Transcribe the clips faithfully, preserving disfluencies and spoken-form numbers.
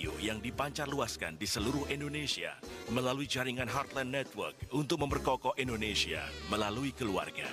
Yang dipancarluaskan di seluruh Indonesia melalui jaringan Heartline Network untuk memperkokoh Indonesia melalui keluarga.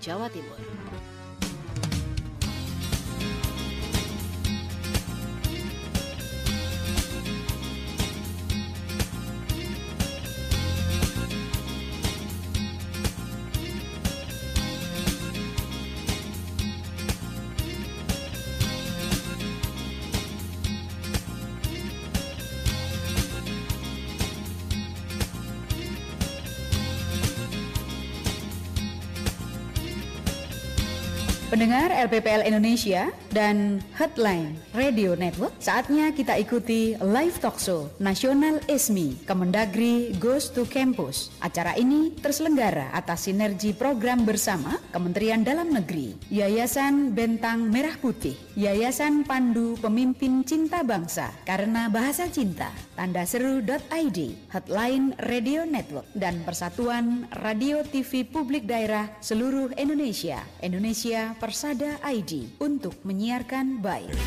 Jawa Timur. Pendengar L P P L Indonesia dan Heartline Radio Network, saatnya kita ikuti live talkshow Nasional I S M I Kemendagri Goes to Campus. Acara ini terselenggara atas sinergi program bersama Kementerian Dalam Negeri, Yayasan Bentang Merah Putih, Yayasan Pandu Pemimpin Cinta Bangsa Karena Bahasa Cinta, Tandaseru dot I D, Heartline Radio Network, dan Persatuan Radio T V Publik Daerah seluruh Indonesia, Indonesia Persada I D, untuk menyiarkan baik. Ya,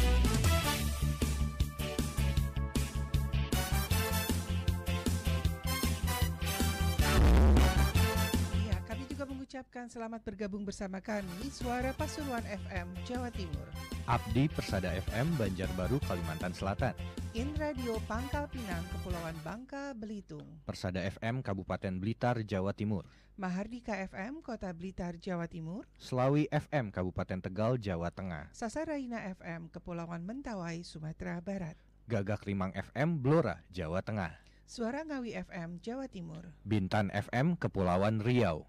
kami juga mengucapkan selamat bergabung bersama kami Suara Pasuruan F M Jawa Timur, Abdi Persada F M Banjarbaru Kalimantan Selatan, In Radio Pangkal Pinang Kepulauan Bangka Belitung, Persada F M Kabupaten Blitar Jawa Timur, Mahardika F M Kota Blitar Jawa Timur, Selawi F M Kabupaten Tegal Jawa Tengah, Sasaraina F M Kepulauan Mentawai Sumatera Barat, Gagak Limang F M Blora Jawa Tengah, Suara Ngawi F M Jawa Timur, Bintan F M Kepulauan Riau,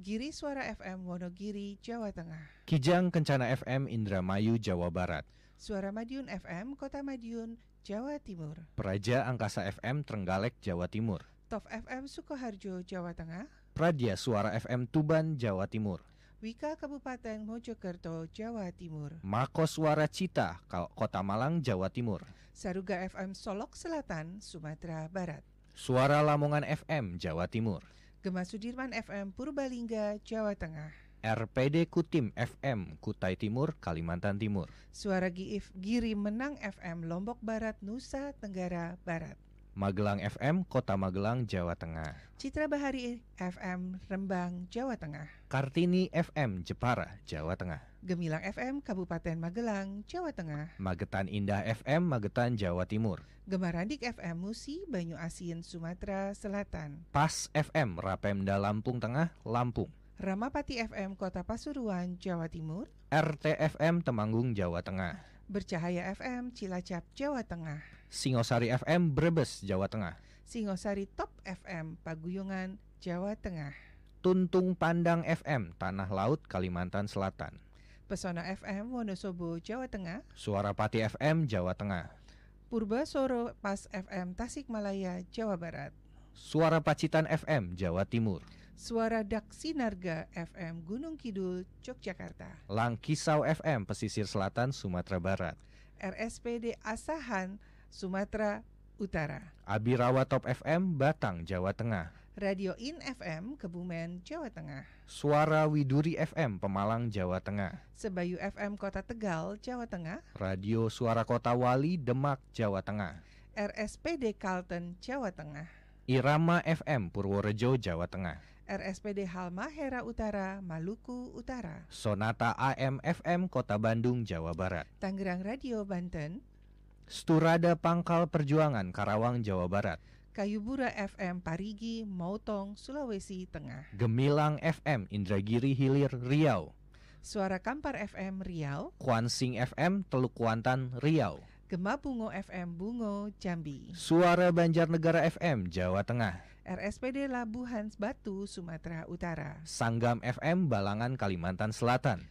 Giri Suara F M Wonogiri Jawa Tengah, Kijang Kencana F M Indramayu Jawa Barat, Suara Madiun F M Kota Madiun Jawa Timur, Praja Angkasa F M Trenggalek Jawa Timur, Top F M Sukoharjo Jawa Tengah, Pradya Suara F M Tuban Jawa Timur, Wika Kabupaten Mojokerto Jawa Timur, Mako Suara Cita Kota Malang Jawa Timur, Saruga F M Solok Selatan Sumatera Barat, Suara Lamongan F M Jawa Timur, Gema Sudirman F M Purbalingga Jawa Tengah, R P D Kutim F M Kutai Timur Kalimantan Timur, Suara G I F Giri Menang F M Lombok Barat Nusa Tenggara Barat, Magelang F M Kota Magelang Jawa Tengah, Citra Bahari F M Rembang Jawa Tengah, Kartini F M Jepara Jawa Tengah, Gemilang F M Kabupaten Magelang Jawa Tengah, Magetan Indah F M Magetan Jawa Timur, Gemarandik F M Musi Banyu Asin Sumatera Selatan, P A S F M Rapemda Lampung Tengah Lampung, Ramapati F M Kota Pasuruan Jawa Timur, R T F M Temanggung Jawa Tengah, Bercahaya F M Cilacap Jawa Tengah, Singosari F M Brebes Jawa Tengah, Singosari Top F M Paguyungan Jawa Tengah, Tuntung Pandang F M Tanah Laut Kalimantan Selatan, Pesona F M Wonosobo Jawa Tengah, Suarapati F M Jawa Tengah, Purbasoro Pas F M Tasikmalaya Jawa Barat, Suara Pacitan F M Jawa Timur, Suara Daksinarga F M Gunung Kidul Yogyakarta, Langkisau F M Pesisir Selatan Sumatera Barat, R S P D Asahan Sumatera Utara, Abirawa Top F M Batang Jawa Tengah, Radio In F M Kebumen Jawa Tengah, Suara Widuri F M Pemalang Jawa Tengah, Sebayu F M Kota Tegal Jawa Tengah, Radio Suara Kota Wali Demak Jawa Tengah, R S P D Kalten Jawa Tengah, Irama F M Purworejo Jawa Tengah, R S P D Halmahera Utara, Maluku Utara. Sonata A M F M Kota Bandung, Jawa Barat. Tangerang Radio, Banten. Sturada Pangkal Perjuangan, Karawang, Jawa Barat. Kayubura F M Parigi, Mautong, Sulawesi Tengah. Gemilang F M Indragiri Hilir, Riau. Suara Kampar F M Riau. Kuansing F M Teluk Kuantan, Riau. Gema Bungo F M Bungo, Jambi. Suara Banjarnegara F M Jawa Tengah. R S P D Labuhan Batu, Sumatera Utara. Sanggam F M Balangan, Kalimantan Selatan.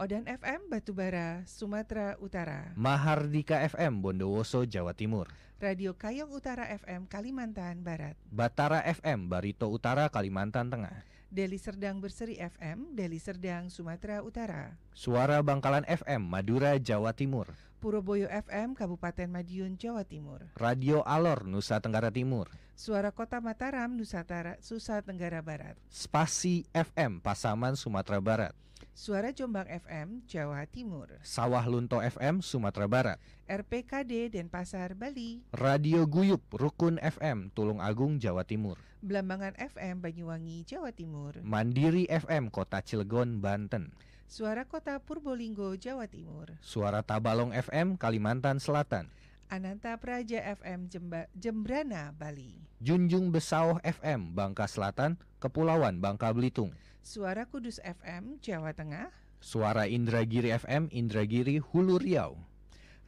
Odan F M Batubara, Sumatera Utara. Mahardika F M Bondowoso, Jawa Timur. Radio Kayong Utara F M Kalimantan Barat. Batara F M Barito Utara, Kalimantan Tengah. Deli Serdang Berseri F M Deli Serdang, Sumatera Utara. Suara Bangkalan F M Madura, Jawa Timur. Puroboyo F M Kabupaten Madiun, Jawa Timur. Radio Alor Nusa Tenggara Timur. Suara Kota Mataram Nusa Tenggara Barat. Spasi F M Pasaman, Sumatera Barat. Suara Jombang F M Jawa Timur. Sawah Lunto F M Sumatera Barat. R P K D Denpasar, Bali. Radio Guyub Rukun F M Tulung Agung, Jawa Timur. Blambangan F M Banyuwangi, Jawa Timur. Mandiri F M Kota Cilegon, Banten. Suara Kota Purbolinggo, Jawa Timur. Suara Tabalong F M Kalimantan Selatan. Ananta Praja F M Jemba, Jembrana, Bali. Junjung Besauh F M Bangka Selatan, Kepulauan Bangka Belitung. Suara Kudus F M Jawa Tengah. Suara Indragiri F M Indragiri Hulu, Riau.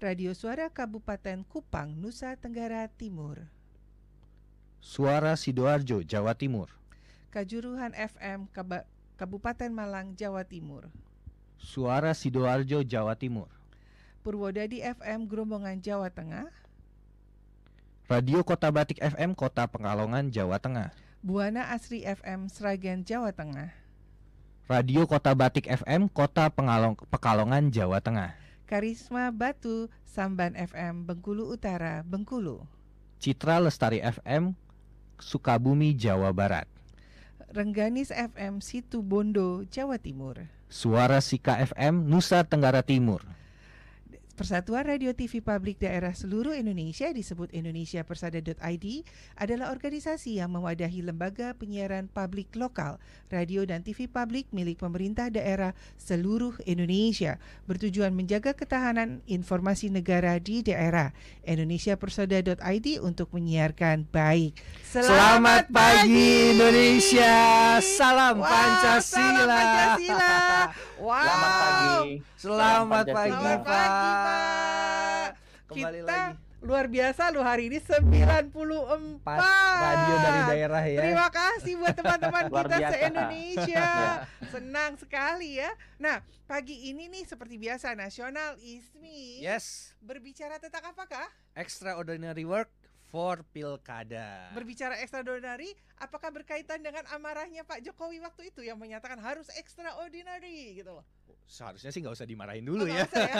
Radio Suara Kabupaten Kupang, Nusa Tenggara Timur. Suara Sidoarjo, Jawa Timur. Kajuruhan F M Kabupaten Malang, Jawa Timur. Suara Sidoarjo, Jawa Timur. Purwodadi F M Grobogan, Jawa Tengah. Radio Kota Batik F M Kota Pekalongan, Jawa Tengah. Buana Asri F M Sragen, Jawa Tengah. Radio Kota Batik F M Kota Pengalong Pekalongan, Jawa Tengah. Karisma Batu Samban F M Bengkulu Utara, Bengkulu. Citra Lestari F M Sukabumi, Jawa Barat. Rengganis F M Situbondo, Jawa Timur. Suara Sika F M Nusa Tenggara Timur. Persatuan Radio T V Publik Daerah seluruh Indonesia, disebut Indonesia Persada dot I D, adalah organisasi yang mewadahi lembaga penyiaran publik lokal, radio dan T V publik milik pemerintah daerah seluruh Indonesia, bertujuan menjaga ketahanan informasi negara di daerah. Indonesia Persada dot I D untuk menyiarkan baik. Selamat, Selamat pagi, pagi Indonesia. Salam, wow, Pancasila. Salam Pancasila. Wow. Selamat pagi. Selamat, Selamat pagi, pagi Pak. Pak, kembali kita lagi. Luar biasa lu hari ini, sembilan puluh empat radio dari daerah ya. Terima kasih buat teman-teman kita se-Indonesia. Senang sekali ya. Nah, pagi ini nih seperti biasa Nasional I S M I. Yes. Berbicara tentang apakah? Extraordinary work for Pilkada. Berbicara extraordinary, apakah berkaitan dengan amarahnya Pak Jokowi waktu itu yang menyatakan harus extraordinary gitu loh. Seharusnya sih nggak usah dimarahin dulu, oh, ya. Usah, ya.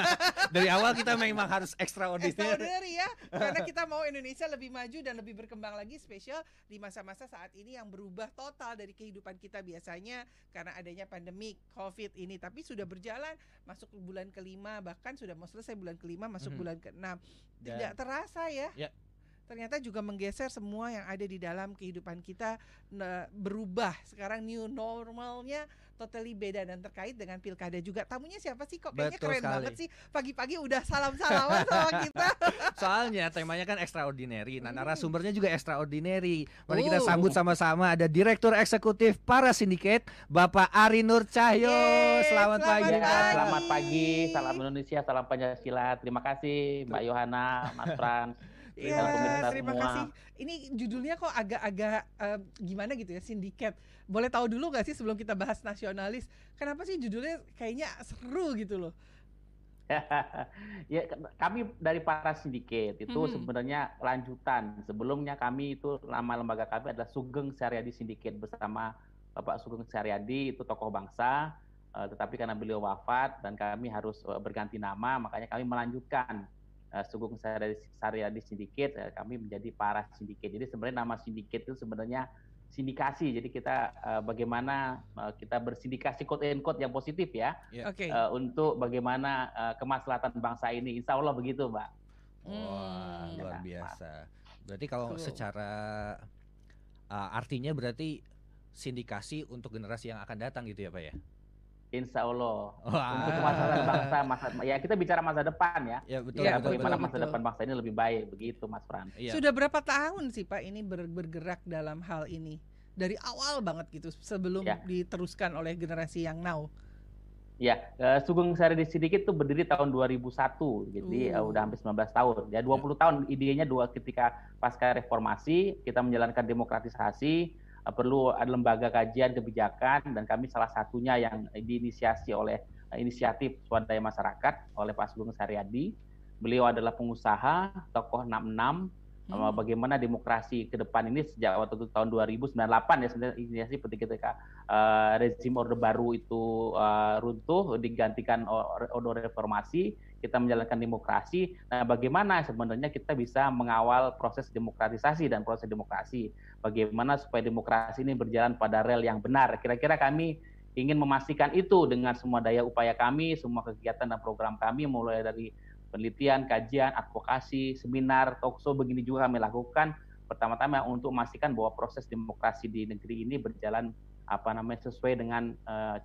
Dari awal kita memang harus extraordinary. Extraordinary ya, karena kita mau Indonesia lebih maju dan lebih berkembang lagi, spesial di masa-masa saat ini yang berubah total dari kehidupan kita biasanya karena adanya pandemi COVID ini. Tapi sudah berjalan masuk bulan kelima, bahkan sudah mau selesai bulan kelima masuk hmm. bulan keenam. Tidak dan, terasa ya. ya. Ternyata juga menggeser semua yang ada di dalam kehidupan kita, berubah sekarang new normalnya totally beda, dan terkait dengan pilkada juga. Tamunya siapa sih kok kayaknya Betul keren sekali. banget sih pagi-pagi udah salam-salaman sama kita. Soalnya temanya kan extraordinary, nah narasumbernya juga extraordinary. Mari kita sambut sama-sama, ada Direktur Eksekutif Para Syndicate Bapak Ari Nurcahyo. Yeay, selamat, selamat pagi. pagi. Selamat pagi, salam Indonesia, salam Pancasila. Terima kasih Mbak Yohana, Mas Frans. Iya, terima semua. kasih. Ini judulnya kok agak-agak uh, gimana gitu ya, sindiket. Boleh tahu dulu nggak sih sebelum kita bahas nasionalis, kenapa sih judulnya kayaknya seru gitu loh? Ya, kami dari Para Syndicate itu hmm. sebenarnya lanjutan. Sebelumnya kami itu, nama lembaga kami adalah Sugeng Suryadi Syndicate bersama Bapak Sugeng Suryadi, itu tokoh bangsa. Uh, tetapi karena beliau wafat dan kami harus uh, berganti nama, makanya kami melanjutkan. Uh, Sugeng Suryadi Syndicate, uh, kami menjadi Para Syndicate. Jadi sebenarnya nama syndicate itu sebenarnya sindikasi. Jadi kita uh, bagaimana uh, kita bersindikasi quote and quote yang positif ya, yeah. okay. uh, untuk bagaimana uh, kemaslahatan bangsa ini. Insya Allah begitu, Mbak. Wah, wow, hmm. luar biasa. Berarti kalau secara uh, artinya berarti sindikasi untuk generasi yang akan datang gitu ya Pak ya? Insya Allah. Wah. Untuk masa depan bangsa, masa ya kita bicara masa depan ya. Ya betul. Ya, betul bagaimana betul, masa betul. depan bangsa ini lebih baik begitu Mas Frans. Ya. Sudah berapa tahun sih Pak ini bergerak dalam hal ini? Dari awal banget gitu sebelum ya. diteruskan oleh generasi yang now. Ya, uh, Sugeng Suryadi Syndicate tuh berdiri tahun dua ribu satu, jadi uh. Uh, udah hampir sembilan belas tahun. Ya dua puluh uh. tahun idenya dua ketika pasca reformasi kita menjalankan demokratisasi, uh, perlu ada lembaga kajian kebijakan dan kami salah satunya yang diinisiasi oleh uh, inisiatif swadaya masyarakat oleh Pak Sugeng Suryadi. Beliau adalah pengusaha, tokoh enam puluh enam. Hmm. Bagaimana demokrasi ke depan ini sejak waktu tahun dua ribu sembilan delapan ya sebenarnya inisiasi ketika uh, rezim Orde Baru itu uh, runtuh digantikan Orde Reformasi, kita menjalankan demokrasi. Nah, bagaimana sebenarnya kita bisa mengawal proses demokratisasi dan proses demokrasi? Bagaimana supaya demokrasi ini berjalan pada rel yang benar? Kira-kira kami ingin memastikan itu dengan semua daya upaya kami, semua kegiatan dan program kami mulai dari penelitian, kajian, advokasi, seminar, talkshow, begini juga kami lakukan pertama-tama untuk memastikan bahwa proses demokrasi di negeri ini berjalan apa namanya sesuai dengan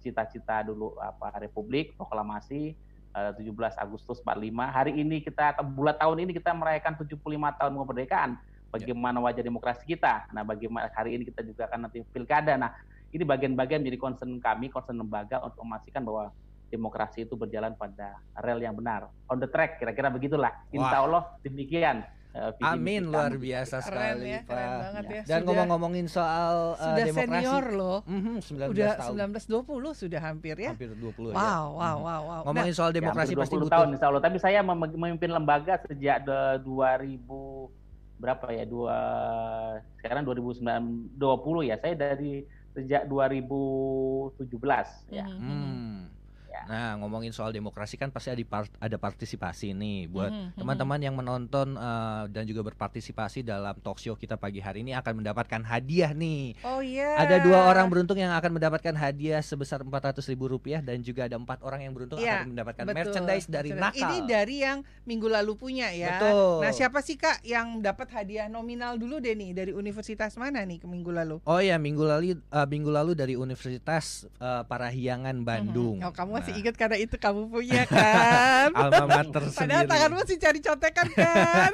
cita-cita uh, dulu apa Republik Proklamasi uh, tujuh belas Agustus empat puluh lima. Hari ini kita bulan tahun ini kita merayakan tujuh puluh lima tahun kemerdekaan. Bagaimana wajah demokrasi kita? Nah, bagaimana hari ini kita juga akan nanti pilkada. Nah, ini bagian-bagian menjadi concern kami, concern lembaga untuk memastikan bahwa demokrasi itu berjalan pada rel yang benar, on the track, kira-kira begitulah. Insya Allah demikian. Uh, Amin, luar biasa sekali ya, Pak. Ya. Dan sudah, ngomong-ngomongin soal uh, sudah demokrasi. Senior loh. Mm-hmm, sembilan belas sudah tahun. sembilan belas dua puluh sudah hampir ya. Hampir dua puluh wow, ya. Wow, wow, wow. Nah, ngomongin soal demokrasi ya, pasti butuh. Tahun, insya Allah. Tapi saya memimpin lembaga sejak dua ribu berapa ya? dua sekarang dua ribu sembilan belas dua puluh ya. Saya dari sejak dua ribu tujuh belas ya. Hmm. Nah, ngomongin soal demokrasi kan pasti ada, part, ada partisipasi nih. Buat mm-hmm. teman-teman yang menonton uh, dan juga berpartisipasi dalam talk show kita pagi hari ini akan mendapatkan hadiah nih. Oh iya yeah. Ada dua orang beruntung yang akan mendapatkan hadiah sebesar empat ratus ribu rupiah. Dan juga ada empat orang yang beruntung yeah, akan mendapatkan betul, merchandise dari betul. Nakal. Ini dari yang minggu lalu punya ya. Betul. Nah, siapa sih Kak yang dapat hadiah nominal dulu deh nih? Dari universitas mana nih ke minggu lalu? Oh iya, minggu lalu uh, minggu lalu dari Universitas uh, Parahyangan Bandung. Mm-hmm. Oh, kamu nah. masih ingat karena itu kamu punya kan alma mater sendiri. Padahal tanganmu sih cari contekan kan.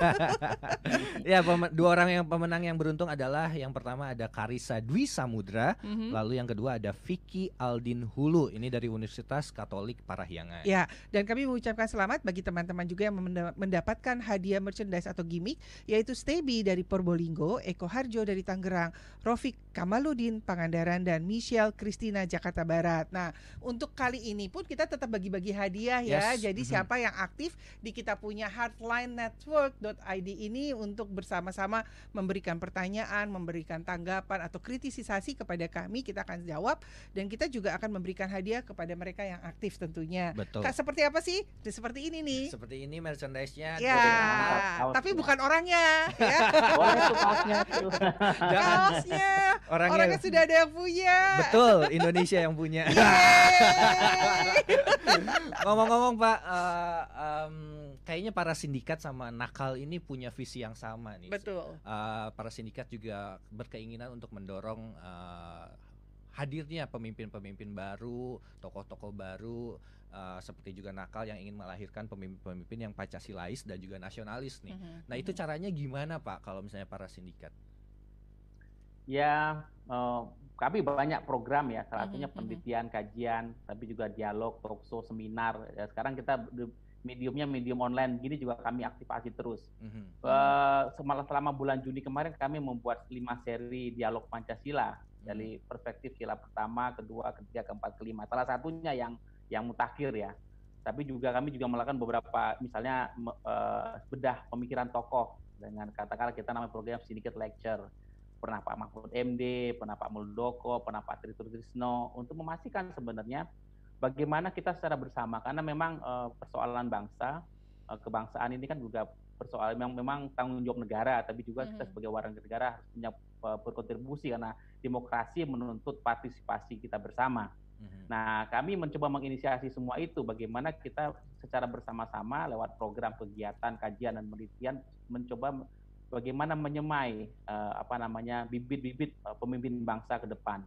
Ya, dua orang yang pemenang yang beruntung adalah yang pertama ada Karissa Dwi Samudera, mm-hmm. lalu yang kedua ada Vicky Aldin Hulu. Ini dari Universitas Katolik Parahyangan. Ya, dan kami mengucapkan selamat bagi teman-teman juga yang mendapatkan hadiah merchandise atau gimmick, yaitu Stebi dari Probolinggo, Eko Harjo dari Tangerang, Rofik Kamaludin Pangandaran, dan Michelle Kristina Jakarta Barat. Nah, untuk kali ini pun kita tetap bagi-bagi hadiah ya. Yes. Jadi mm-hmm. siapa yang aktif di kita punya Heartline Network dot I D ini untuk bersama-sama memberikan pertanyaan, memberikan tanggapan atau kritisisasi kepada kami, kita akan jawab dan kita juga akan memberikan hadiah kepada mereka yang aktif tentunya. Betul. Kak, seperti apa sih? Seperti ini nih. Seperti ini merchandise-nya. Ya, yeah. tapi bukan orangnya. Ya. Kaosnya. Kaosnya. Orangnya. Orangnya sudah ada yang punya. Betul, Indonesia yang punya. Ngomong-ngomong Pak, uh, um, kayaknya para sindikat sama nakal ini punya visi yang sama nih. Betul. Uh, para sindikat juga berkeinginan untuk mendorong uh, hadirnya pemimpin-pemimpin baru, tokoh-tokoh baru, uh, seperti juga nakal yang ingin melahirkan pemimpin-pemimpin yang Pancasilais dan juga nasionalis nih. Mm-hmm. Nah, itu caranya gimana Pak kalau misalnya para sindikat? Ya, uh, kami banyak program ya, salah satunya mm-hmm. penelitian, kajian, tapi juga dialog, talkshow, seminar. Ya, sekarang kita mediumnya medium online, gini juga kami aktivasi terus. Mm-hmm. Uh, semalam selama bulan Juni kemarin kami membuat lima seri dialog Pancasila mm-hmm. dari perspektif sila pertama, kedua, ketiga, keempat, kelima. Salah satunya yang yang mutakhir ya. Tapi juga kami juga melakukan beberapa, misalnya uh, bedah pemikiran tokoh dengan katakanlah kita namanya program Syndicate Lecture. Pernah Pak Mahfud M D, pernah Pak Moeldoko, pernah Pak Try Sutrisno, untuk memastikan sebenarnya bagaimana kita secara bersama, karena memang uh, persoalan bangsa, uh, kebangsaan ini kan juga persoalan yang memang tanggung jawab negara, tapi juga mm-hmm. kita sebagai warga negara harus punya uh, berkontribusi karena demokrasi menuntut partisipasi kita bersama. Mm-hmm. Nah, kami mencoba menginisiasi semua itu, bagaimana kita secara bersama-sama lewat program kegiatan, kajian, dan penelitian mencoba bagaimana menyemai uh, apa namanya bibit-bibit uh, pemimpin bangsa ke depan.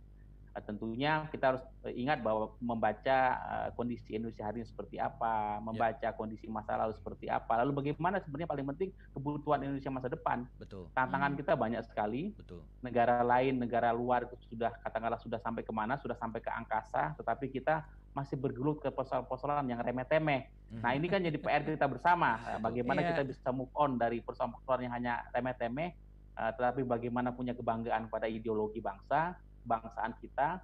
Tentunya kita harus ingat bahwa membaca kondisi Indonesia hari ini seperti apa, membaca ya. kondisi masa lalu seperti apa, lalu bagaimana sebenarnya paling penting kebutuhan Indonesia masa depan. Betul. Tantangan hmm. kita banyak sekali. Betul. Negara lain, negara luar sudah katakanlah sudah sampai kemana, sudah sampai ke angkasa, tetapi kita masih bergelut ke persoalan-persoalan yang remeh-temeh. Nah ini kan jadi P R kita bersama, bagaimana yeah. kita bisa move on dari persoalan-persoalan yang hanya remeh-temeh, uh, tetapi bagaimana punya kebanggaan pada ideologi bangsa, kebangsaan kita,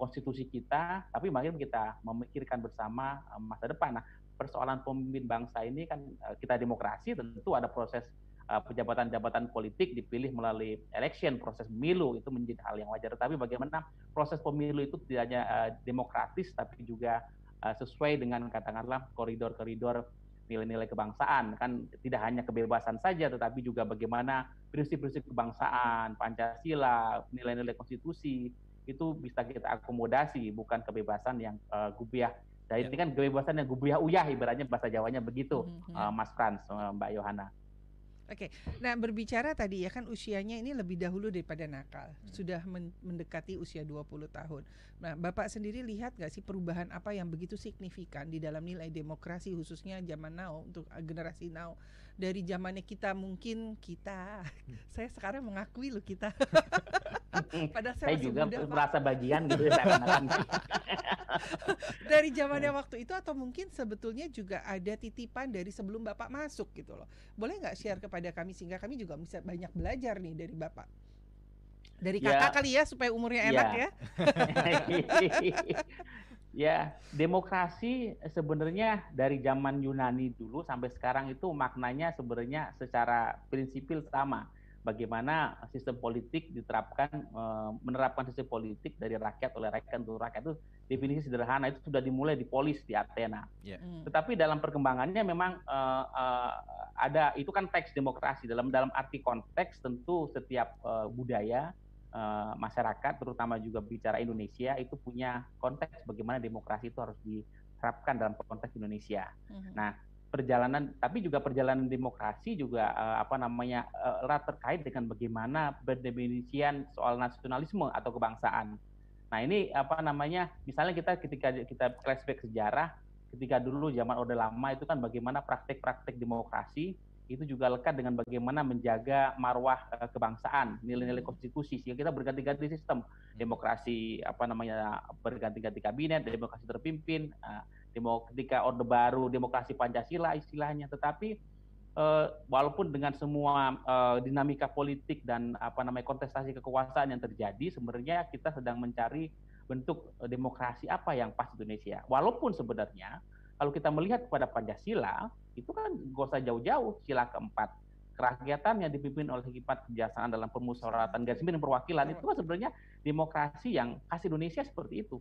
konstitusi kita, tapi mungkin kita memikirkan bersama masa depan. Nah, persoalan pemimpin bangsa ini kan kita demokrasi, tentu ada proses jabatan-jabatan politik dipilih melalui election, proses pemilu itu menjadi hal yang wajar. Tapi bagaimana proses pemilu itu tidak hanya demokratis, tapi juga sesuai dengan katakanlah koridor-koridor nilai-nilai kebangsaan, kan tidak hanya kebebasan saja, tetapi juga bagaimana prinsip-prinsip kebangsaan, Pancasila, nilai-nilai konstitusi itu bisa kita akomodasi, bukan kebebasan yang uh, gubiah. Jadi ya. ini kan kebebasan yang gubiah-uyah, ibaratnya bahasa Jawanya begitu, mm-hmm. uh, Mas Frans, uh, Mbak Yohana. Oke, nah berbicara tadi ya kan usianya ini lebih dahulu daripada nakal, hmm. sudah mendekati usia dua puluh tahun. Nah Bapak sendiri lihat nggak sih perubahan apa yang begitu signifikan di dalam nilai demokrasi khususnya zaman now, untuk generasi now? Dari zamannya kita mungkin kita, hmm. saya sekarang mengakui loh kita. Padahal saya, saya juga muda, merasa Pak. bagian gitu ya. Dari zamannya hmm. waktu itu, atau mungkin sebetulnya juga ada titipan dari sebelum Bapak masuk gitu loh. Boleh nggak share kepada kami sehingga kami juga bisa banyak belajar nih dari Bapak, dari kakak ya. kali ya, supaya umurnya enak ya. Ya, ya demokrasi sebenarnya dari zaman Yunani dulu sampai sekarang itu maknanya sebenarnya secara prinsipil sama. Bagaimana sistem politik diterapkan, menerapkan sistem politik dari rakyat oleh rakyat untuk rakyat, itu definisi sederhana, itu sudah dimulai di Polis di Athena. Yeah. Mm. Tetapi dalam perkembangannya memang uh, uh, ada, itu kan teks demokrasi dalam dalam arti konteks, tentu setiap uh, budaya, uh, masyarakat, terutama juga bicara Indonesia, itu punya konteks bagaimana demokrasi itu harus diterapkan dalam konteks Indonesia. Mm-hmm. Nah, perjalanan, tapi juga perjalanan demokrasi juga uh, apa namanya uh, erat terkait dengan bagaimana pendefinisian soal nasionalisme atau kebangsaan. Nah ini apa namanya, misalnya kita ketika kita flashback sejarah, ketika dulu zaman Orde Lama itu kan bagaimana praktek-praktek demokrasi itu juga lekat dengan bagaimana menjaga marwah uh, kebangsaan, nilai-nilai konstitusi, sehingga kita berganti-ganti sistem demokrasi, apa namanya berganti-ganti kabinet, demokrasi terpimpin. Uh, Ketika Orde Baru, demokrasi Pancasila istilahnya, tetapi eh, walaupun dengan semua eh, dinamika politik dan apa namanya kontestasi kekuasaan yang terjadi, sebenarnya kita sedang mencari bentuk eh, demokrasi apa yang pas Indonesia. Walaupun sebenarnya kalau kita melihat kepada Pancasila, itu kan gak usah jauh-jauh, sila keempat, kerakyatan yang dipimpin oleh hikmat kebijaksanaan dalam permusyawaratan garis miring perwakilan, itu kan sebenarnya demokrasi yang khas Indonesia seperti itu.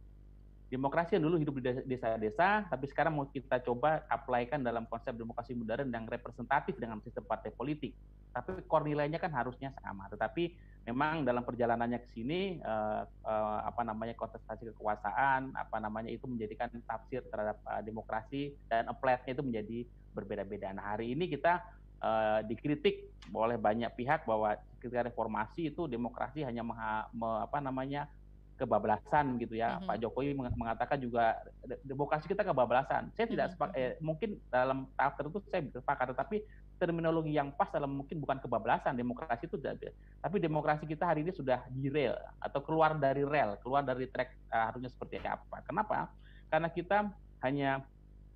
Demokrasi yang dulu hidup di desa-desa, tapi sekarang mau kita coba apply-kan dalam konsep demokrasi modern yang representatif dengan sistem partai politik. Tapi core nilainya kan harusnya sama. Tetapi memang dalam perjalanannya ke sini, eh, eh, apa namanya kontestasi kekuasaan, apa namanya itu menjadikan tafsir terhadap eh, demokrasi, dan apply-nya itu menjadi berbeda-beda. Nah hari ini kita eh, dikritik oleh banyak pihak bahwa ketika reformasi itu demokrasi hanya maha, me, apa namanya kebablasan gitu ya. Mm-hmm. Pak Jokowi mengatakan juga demokrasi kita kebablasan. Saya tidak mm-hmm. sepakat, eh, mungkin dalam tahap tertentu saya sepakat, tetapi terminologi yang pas dalam mungkin bukan kebablasan demokrasi itu, tapi demokrasi kita hari ini sudah di rel atau keluar dari rel, keluar dari track uh, harusnya seperti apa. Kenapa? Karena kita hanya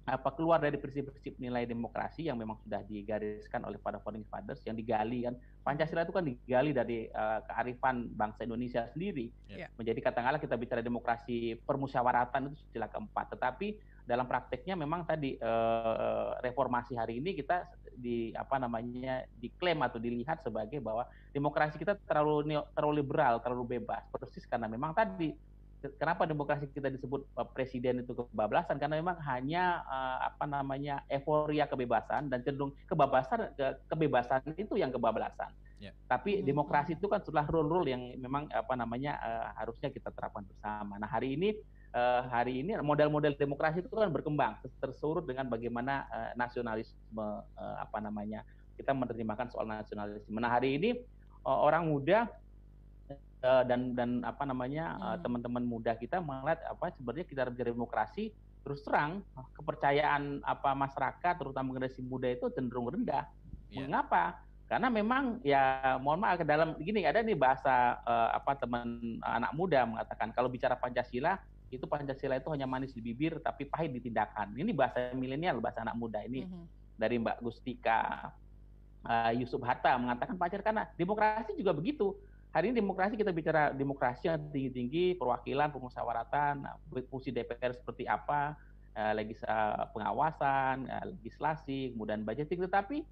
apa keluar dari prinsip-prinsip nilai demokrasi yang memang sudah digariskan oleh para founding fathers, yang digali kan Pancasila itu kan digali dari uh, kearifan bangsa Indonesia sendiri, yeah. menjadi katakanlah kita bicara demokrasi permusyawaratan itu sila keempat, tetapi dalam prakteknya memang tadi uh, reformasi hari ini kita di apa namanya diklaim atau dilihat sebagai bahwa demokrasi kita terlalu neo, terlalu liberal, terlalu bebas, persis karena memang tadi kenapa demokrasi kita disebut presiden itu kebablasan? Karena memang hanya uh, apa namanya euforia kebebasan, dan cenderung kebebasan ke, kebebasan itu yang kebablasan. Yeah. Tapi mm-hmm. demokrasi itu kan setelah rule-rule yang memang apa namanya uh, harusnya kita terapkan bersama. Nah hari ini uh, hari ini model-model demokrasi itu kan berkembang tersurut dengan bagaimana uh, nasionalisme uh, apa namanya kita menerjemahkan soal nasionalisme. Nah hari ini uh, orang muda uh, dan dan apa namanya hmm. uh, teman-teman muda kita melihat apa sebenarnya kita bicara demokrasi, terus terang kepercayaan apa masyarakat terutama generasi muda itu cenderung rendah. Yeah. Mengapa? Karena memang ya mohon maaf ke dalam gini ada nih bahasa uh, apa teman uh, anak muda mengatakan kalau bicara Pancasila itu Pancasila itu hanya manis di bibir tapi pahit di tindakan. Ini bahasa milenial, bahasa anak muda ini. Mm-hmm. Dari Mbak Gustika uh, Jusuf Hatta mengatakan pacar karena demokrasi juga begitu. Hari ini demokrasi kita bicara demokrasi yang tinggi-tinggi, perwakilan, permusyawaratan, fungsi D P R seperti apa, uh, legis uh, pengawasan, uh, legislasi, kemudian budgeting, tetapi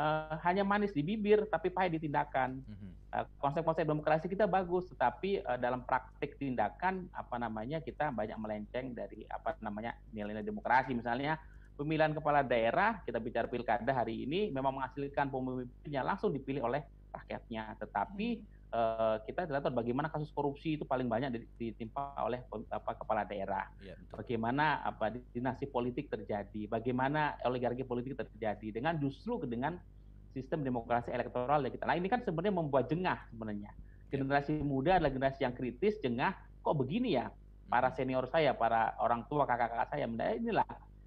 uh, hanya manis di bibir tapi pahit di tindakan. Mm-hmm. uh, konsep-konsep demokrasi kita bagus, tetapi uh, dalam praktik tindakan apa namanya kita banyak melenceng dari apa namanya nilai-nilai demokrasi, misalnya. Pemilihan kepala daerah, kita bicara pilkada hari ini, memang menghasilkan pemimpinnya langsung dipilih oleh rakyatnya. Tetapi hmm. uh, kita lihat bagaimana kasus korupsi itu paling banyak ditimpa oleh apa, kepala daerah. Ya, bagaimana apa, dinasti politik terjadi, bagaimana oligarki politik terjadi, dengan justru dengan sistem demokrasi elektoral yang kita. Nah ini kan sebenarnya membuat jengah sebenarnya. Generasi ya. muda adalah generasi yang kritis, jengah, kok begini ya? Para senior saya, para orang tua, kakak-kakak saya, inilah.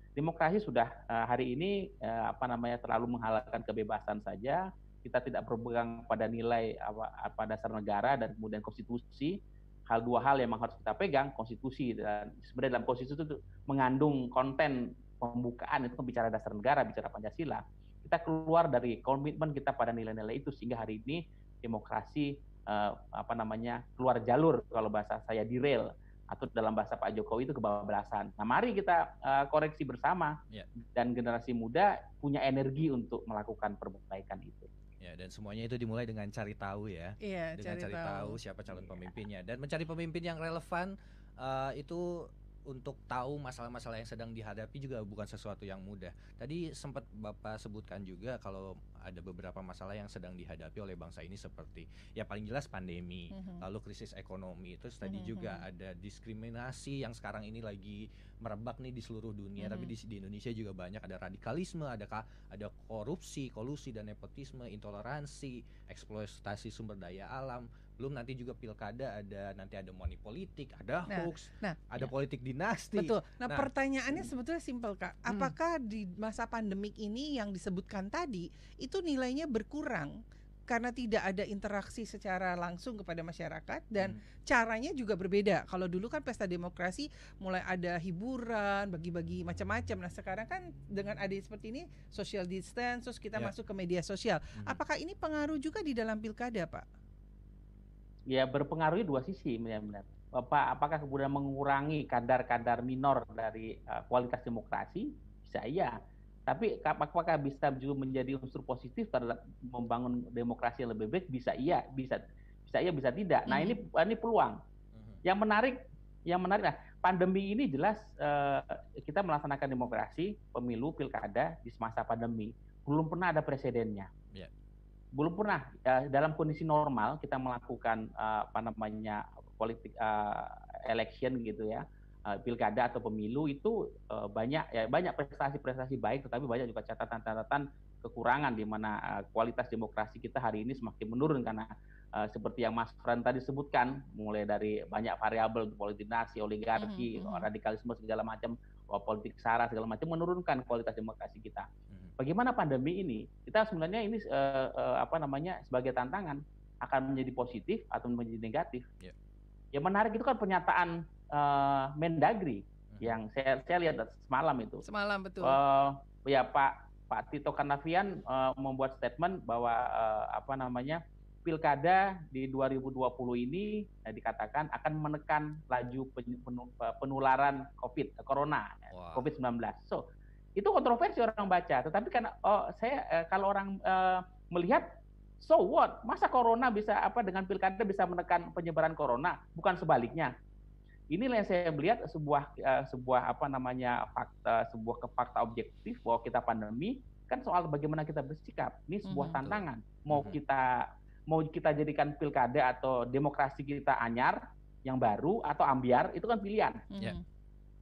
Demokrasi sudah uh, hari ini uh, apa namanya terlalu menghalalkan kebebasan saja. Kita tidak berpegang pada nilai apa, apa dasar negara dan kemudian konstitusi. Hal dua hal yang memang harus kita pegang, konstitusi dan sebenarnya dalam konstitusi itu mengandung konten pembukaan itu bicara dasar negara, bicara Pancasila. Kita keluar dari komitmen kita pada nilai-nilai itu sehingga hari ini demokrasi uh, apa namanya keluar jalur kalau bahasa saya derail. Atau dalam bahasa Pak Jokowi itu kebablasan. Nah, mari kita uh, koreksi bersama ya. Dan generasi muda punya energi untuk melakukan perbaikan itu. Ya, dan semuanya itu dimulai dengan cari tahu ya, ya dengan cari, cari tahu. tahu siapa calon ya. pemimpinnya dan mencari pemimpin yang relevan uh, itu untuk tahu masalah-masalah yang sedang dihadapi juga bukan sesuatu yang mudah. Tadi sempat Bapak sebutkan juga kalau ada beberapa masalah yang sedang dihadapi oleh bangsa ini seperti ya paling jelas pandemi, mm-hmm. lalu krisis ekonomi, terus tadi mm-hmm. juga ada diskriminasi yang sekarang ini lagi merebak nih di seluruh dunia, mm-hmm. tapi di, di Indonesia juga banyak ada radikalisme, ada ada korupsi, kolusi dan nepotisme, intoleransi, eksploitasi sumber daya alam. Belum nanti juga pilkada ada nanti ada money politik, ada nah, hoax, nah, ada ya. politik dinasti. Betul. Nah, nah pertanyaannya hmm. sebetulnya simpel Kak. Apakah hmm. di masa pandemik ini yang disebutkan tadi itu nilainya berkurang karena tidak ada interaksi secara langsung kepada masyarakat dan hmm. caranya juga berbeda. Kalau dulu kan pesta demokrasi mulai ada hiburan, bagi-bagi macam-macam. Nah, sekarang kan dengan ada seperti ini social distance terus kita ya. masuk ke media sosial. Hmm. Apakah ini pengaruh juga di dalam pilkada, Pak? Ya berpengaruh dua sisi, benar-benar. Bapak, apakah kemudian mengurangi kadar-kadar minor dari uh, kualitas demokrasi? Bisa iya. Tapi apakah bisa juga menjadi unsur positif terhadap membangun demokrasi yang lebih baik? Bisa iya, bisa, bisa iya, bisa tidak. Nah ini ini peluang. Yang menarik, yang menarik. Nah pandemi ini jelas uh, kita melaksanakan demokrasi, pemilu, pilkada di semasa pandemi belum pernah ada presidennya. Yeah. Belum pernah uh, dalam kondisi normal kita melakukan uh, apa namanya politik uh, election gitu ya, uh, pilkada atau pemilu itu uh, banyak ya banyak prestasi-prestasi baik, tetapi banyak juga catatan-catatan kekurangan di mana uh, kualitas demokrasi kita hari ini semakin menurun karena uh, seperti yang Mas Fran tadi sebutkan, mulai dari banyak variabel politik dinasti, oligarki, mm-hmm. radikalisme segala macam, politik sara segala macam menurunkan kualitas demokrasi kita. Bagaimana pandemi ini? Kita sebenarnya ini uh, uh, apa namanya sebagai tantangan akan menjadi positif atau menjadi negatif. Yeah. Yang menarik itu kan pernyataan uh, Mendagri uh-huh. yang saya saya lihat semalam itu. Semalam betul. Uh, ya Pak Pak Tito Karnavian uh, membuat statement bahwa uh, apa namanya pilkada di dua ribu dua puluh ini uh, dikatakan akan menekan laju penularan COVID, corona, wow. covid sembilan belas. So itu kontroversi orang baca, tetapi karena oh, saya eh, kalau orang eh, melihat so what, masa corona bisa apa dengan pilkada bisa menekan penyebaran corona, bukan sebaliknya. Inilah yang saya melihat sebuah eh, sebuah apa namanya fakta, sebuah fakta objektif bahwa kita pandemi kan soal bagaimana kita bersikap. Ini sebuah mm-hmm. tantangan. Mau mm-hmm. kita mau kita jadikan pilkada atau demokrasi kita anyar yang baru atau ambiar itu kan pilihan. Mm-hmm. Yeah.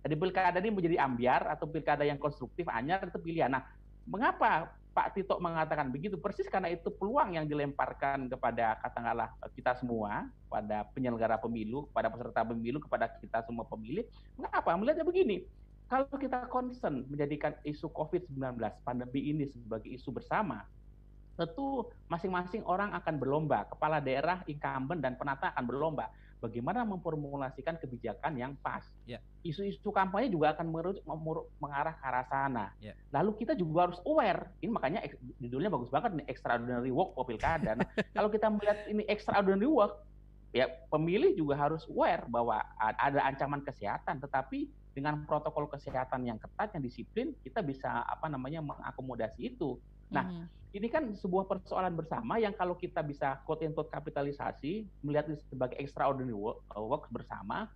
Jadi pilkada ini menjadi ambiar atau pilkada yang konstruktif, anyar itu pilihan. Nah, mengapa Pak Tito mengatakan begitu persis karena itu peluang yang dilemparkan kepada katakanlah kita semua, pada penyelenggara pemilu, pada peserta pemilu, kepada kita semua pemilih. Mengapa? Melihatnya begini, kalau kita concern menjadikan isu covid sembilan belas pandemi ini sebagai isu bersama, tentu masing-masing orang akan berlomba, kepala daerah, incumbent, dan penata akan berlomba. Bagaimana memformulasikan kebijakan yang pas. Yeah. Isu-isu kampanye juga akan menurut, mengarah ke arah sana. Yeah. Lalu kita juga harus aware. Ini makanya judulnya bagus banget nih, Extraordinary Work for Pilkada. Nah, kalau kita melihat ini Extraordinary Work, ya pemilih juga harus aware bahwa ada ancaman kesehatan. Tetapi dengan protokol kesehatan yang ketat, yang disiplin, kita bisa apa namanya mengakomodasi itu. Nah, mm-hmm. ini kan sebuah persoalan bersama yang kalau kita bisa quote-unquote kapitalisasi, melihat sebagai extraordinary work, work bersama,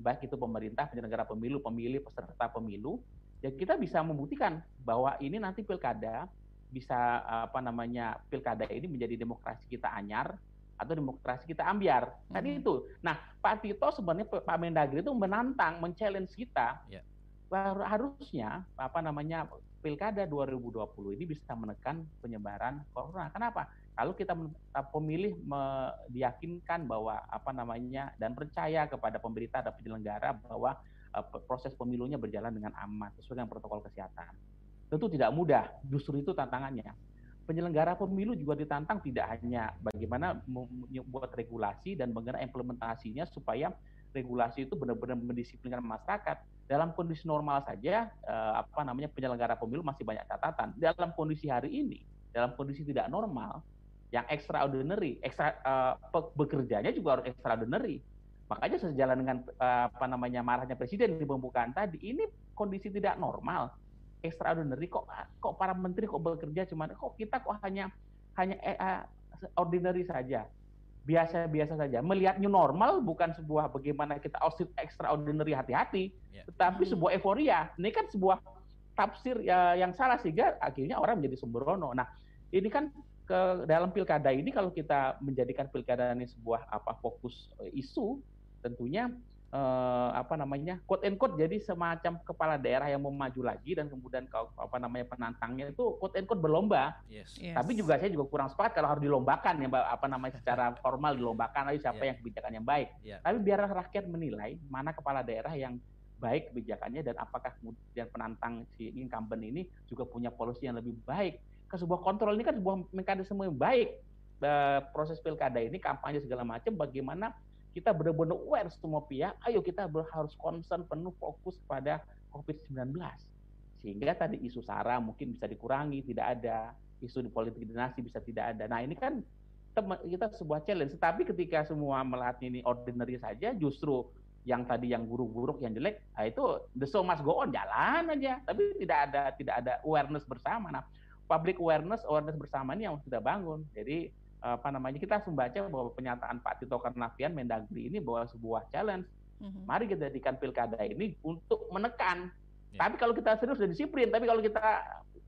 baik itu pemerintah, penyelenggara pemilu, pemilih, peserta pemilu, ya kita bisa membuktikan bahwa ini nanti pilkada bisa apa namanya pilkada ini menjadi demokrasi kita anyar atau demokrasi kita ambyar. Tadi mm-hmm. itu. Nah, Pak Tito sebenarnya Pak Mendagri itu menantang, men-challenge kita. Yeah. Harusnya apa namanya Pilkada dua ribu dua puluh ini bisa menekan penyebaran corona. Kenapa? Kalau kita pemilih meyakinkan bahwa apa namanya dan percaya kepada pemerintah dan penyelenggara bahwa uh, proses pemilunya berjalan dengan aman sesuai dengan protokol kesehatan. Tentu tidak mudah, justru itu tantangannya. Penyelenggara pemilu juga ditantang tidak hanya bagaimana membuat regulasi dan bagaimana implementasinya supaya regulasi itu benar-benar mendisiplinkan masyarakat. Dalam kondisi normal saja, eh, apa namanya penyelenggara pemilu masih banyak catatan. Dalam kondisi hari ini, dalam kondisi tidak normal, yang extraordinary, ekstra, eh, bekerjanya juga harus extraordinary. Makanya sejalan dengan eh, apa namanya marahnya presiden di pembukaan tadi, ini kondisi tidak normal, extraordinary. Kok kok para menteri kok bekerja cuman kok kita kok hanya hanya eh, ordinary saja. Biasa-biasa saja. Melihat new normal bukan sebuah bagaimana kita outfit extraordinary hati-hati, yeah. tetapi sebuah euforia. Ini kan sebuah tafsir ya, yang salah sehingga akhirnya orang menjadi sembrono. Nah, ini kan ke dalam pilkada ini kalau kita menjadikan pilkada ini sebuah apa fokus isu, tentunya eh, apa namanya quote and quote jadi semacam kepala daerah yang mau maju lagi dan kemudian apa namanya penantangnya itu quote and quote berlomba. Yes. Yes. Tapi juga saya juga kurang sepakat kalau harus dilombakan ya apa namanya secara formal dilombakan ayo siapa yeah. yang kebijakan yang baik. Yeah. Tapi biarlah rakyat menilai mana kepala daerah yang baik kebijakannya dan apakah kemudian penantang si incumbent ini juga punya polisi yang lebih baik. Karena sebuah kontrol ini kan sebuah mekanisme yang baik. E, proses pilkada ini kampanye segala macam bagaimana kita benar-benar aware semua pihak, ayo kita harus concern penuh fokus pada covid sembilan belas. Sehingga tadi isu SARA mungkin bisa dikurangi, tidak ada. Isu di politik dinasti bisa tidak ada. Nah ini kan kita sebuah challenge. Tapi ketika semua melihat ini ordinary saja, justru yang tadi yang buruk-buruk, yang jelek, nah itu the show must go on, jalan aja. Tapi tidak ada tidak ada awareness bersama. Nah public awareness, awareness bersama ini yang sudah bangun. Jadi apa namanya kita membaca bahwa pernyataan Pak Tito Karnavian Mendagri ini bahwa sebuah challenge. Mm-hmm. Mari kita jadikan pilkada ini untuk menekan. Yeah. Tapi kalau kita serius dan disiplin, tapi kalau kita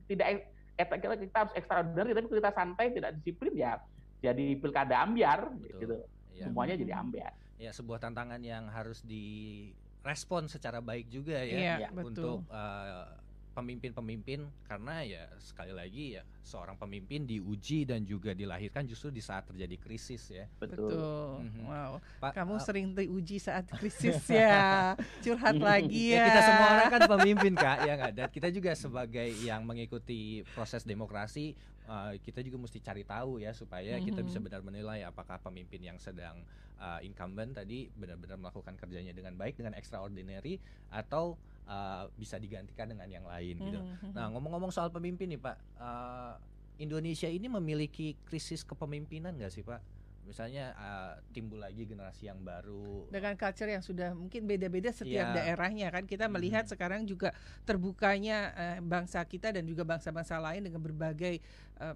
tidak kita, kita harus extraordinary, tapi kalau kita santai tidak disiplin ya jadi pilkada ambyar. Betul. Gitu. Yeah. Semuanya mm-hmm. jadi ambyar. Ya sebuah tantangan yang harus direspon secara baik juga ya, yeah, ya untuk uh, pemimpin-pemimpin karena ya sekali lagi ya seorang pemimpin diuji dan juga dilahirkan justru di saat terjadi krisis ya. Betul. Mm-hmm. Wow. Pa- Kamu uh, sering diuji saat krisis ya. Curhat lagi ya. Ya. Kita semua orang kan pemimpin Kak ya nggak ada. Kita juga sebagai yang mengikuti proses demokrasi uh, kita juga mesti cari tahu ya supaya mm-hmm. kita bisa benar menilai apakah pemimpin yang sedang uh, incumbent tadi benar-benar melakukan kerjanya dengan baik dengan extraordinary atau Uh, bisa digantikan dengan yang lain gitu. Mm-hmm. Nah ngomong-ngomong soal pemimpin nih Pak, uh, Indonesia ini memiliki krisis kepemimpinan nggak sih Pak? Misalnya uh, timbul lagi generasi yang baru dengan culture yang sudah mungkin beda-beda setiap yeah. daerahnya kan kita melihat mm-hmm. sekarang juga terbukanya uh, bangsa kita dan juga bangsa-bangsa lain dengan berbagai uh,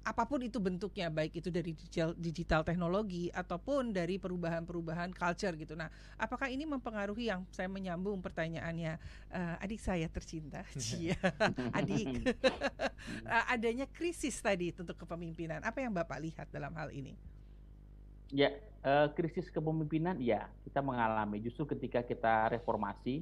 apapun itu bentuknya, baik itu dari digital, digital teknologi ataupun dari perubahan-perubahan culture gitu. Nah, apakah ini mempengaruhi yang saya menyambung pertanyaannya uh, adik saya tercinta, Cia, adik, uh, adanya krisis tadi untuk kepemimpinan. Apa yang Bapak lihat dalam hal ini? Ya, uh, krisis kepemimpinan ya kita mengalami. Justru ketika kita reformasi,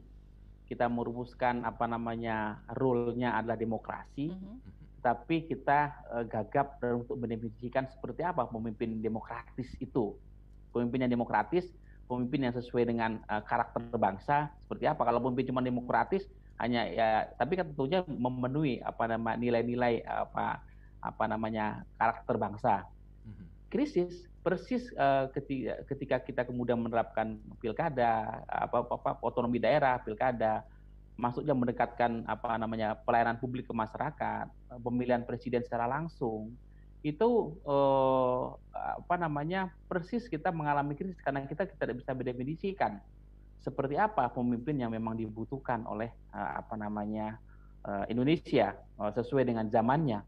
kita merumuskan apa namanya rule-nya adalah demokrasi. Mm-hmm. tapi kita uh, gagap untuk mendefinisikan seperti apa pemimpin demokratis itu. Pemimpin yang demokratis, pemimpin yang sesuai dengan uh, karakter bangsa, seperti apa. Kalau pemimpin cuma demokratis, hanya ya, tapi kan tentunya memenuhi apa nama nilai-nilai apa apa namanya karakter bangsa. Krisis persis uh, ketika, ketika kita kemudian menerapkan pilkada, apa, apa, apa otonomi daerah, pilkada, maksudnya mendekatkan apa namanya pelayanan publik ke masyarakat, pemilihan presiden secara langsung, itu eh, apa namanya persis kita mengalami krisis karena kita, kita tidak bisa mendefinisikan seperti apa pemimpin yang memang dibutuhkan oleh eh, apa namanya eh, Indonesia eh, sesuai dengan zamannya.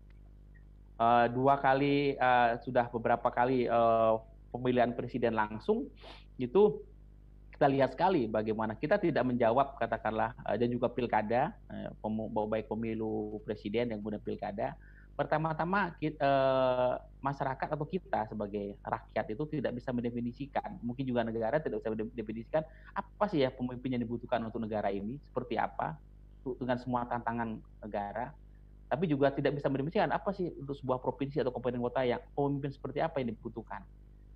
Uh, dua kali uh, sudah beberapa kali uh, pemilihan presiden langsung itu kita lihat sekali bagaimana kita tidak menjawab, katakanlah uh, dan juga pilkada uh, pem- baik pemilu presiden dan kemudian pilkada, pertama-tama kita, uh, masyarakat atau kita sebagai rakyat itu tidak bisa mendefinisikan, mungkin juga negara tidak bisa mendefinisikan apa sih ya pemimpin yang dibutuhkan untuk negara ini seperti apa dengan semua tantangan negara. Tapi juga tidak bisa mendefinisikan apa sih untuk sebuah provinsi atau kabupaten kota yang pemimpin seperti apa yang dibutuhkan.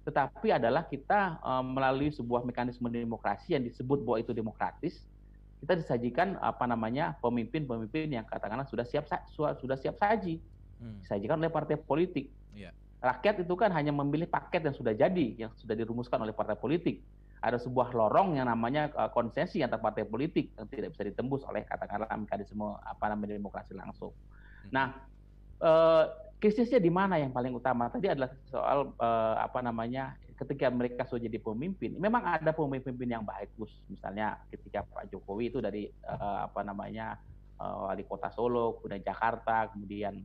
Tetapi adalah kita e, melalui sebuah mekanisme demokrasi yang disebut bahwa itu demokratis, kita disajikan apa namanya pemimpin-pemimpin yang katakanlah sudah siap sudah siap saji, disajikan oleh partai politik. Yeah. Rakyat itu kan hanya memilih paket yang sudah jadi, yang sudah dirumuskan oleh partai politik. Ada sebuah lorong yang namanya konsesi antar partai politik yang tidak bisa ditembus oleh katakanlah mekanisme apa namanya demokrasi langsung. Nah, eh, krisisnya di mana yang paling utama? Tadi adalah soal eh, apa namanya ketika mereka sudah jadi pemimpin. Memang ada pemimpin yang baik, Gus. Misalnya ketika Pak Jokowi itu dari eh, apa namanya eh, wali kota Solo, kemudian Jakarta, kemudian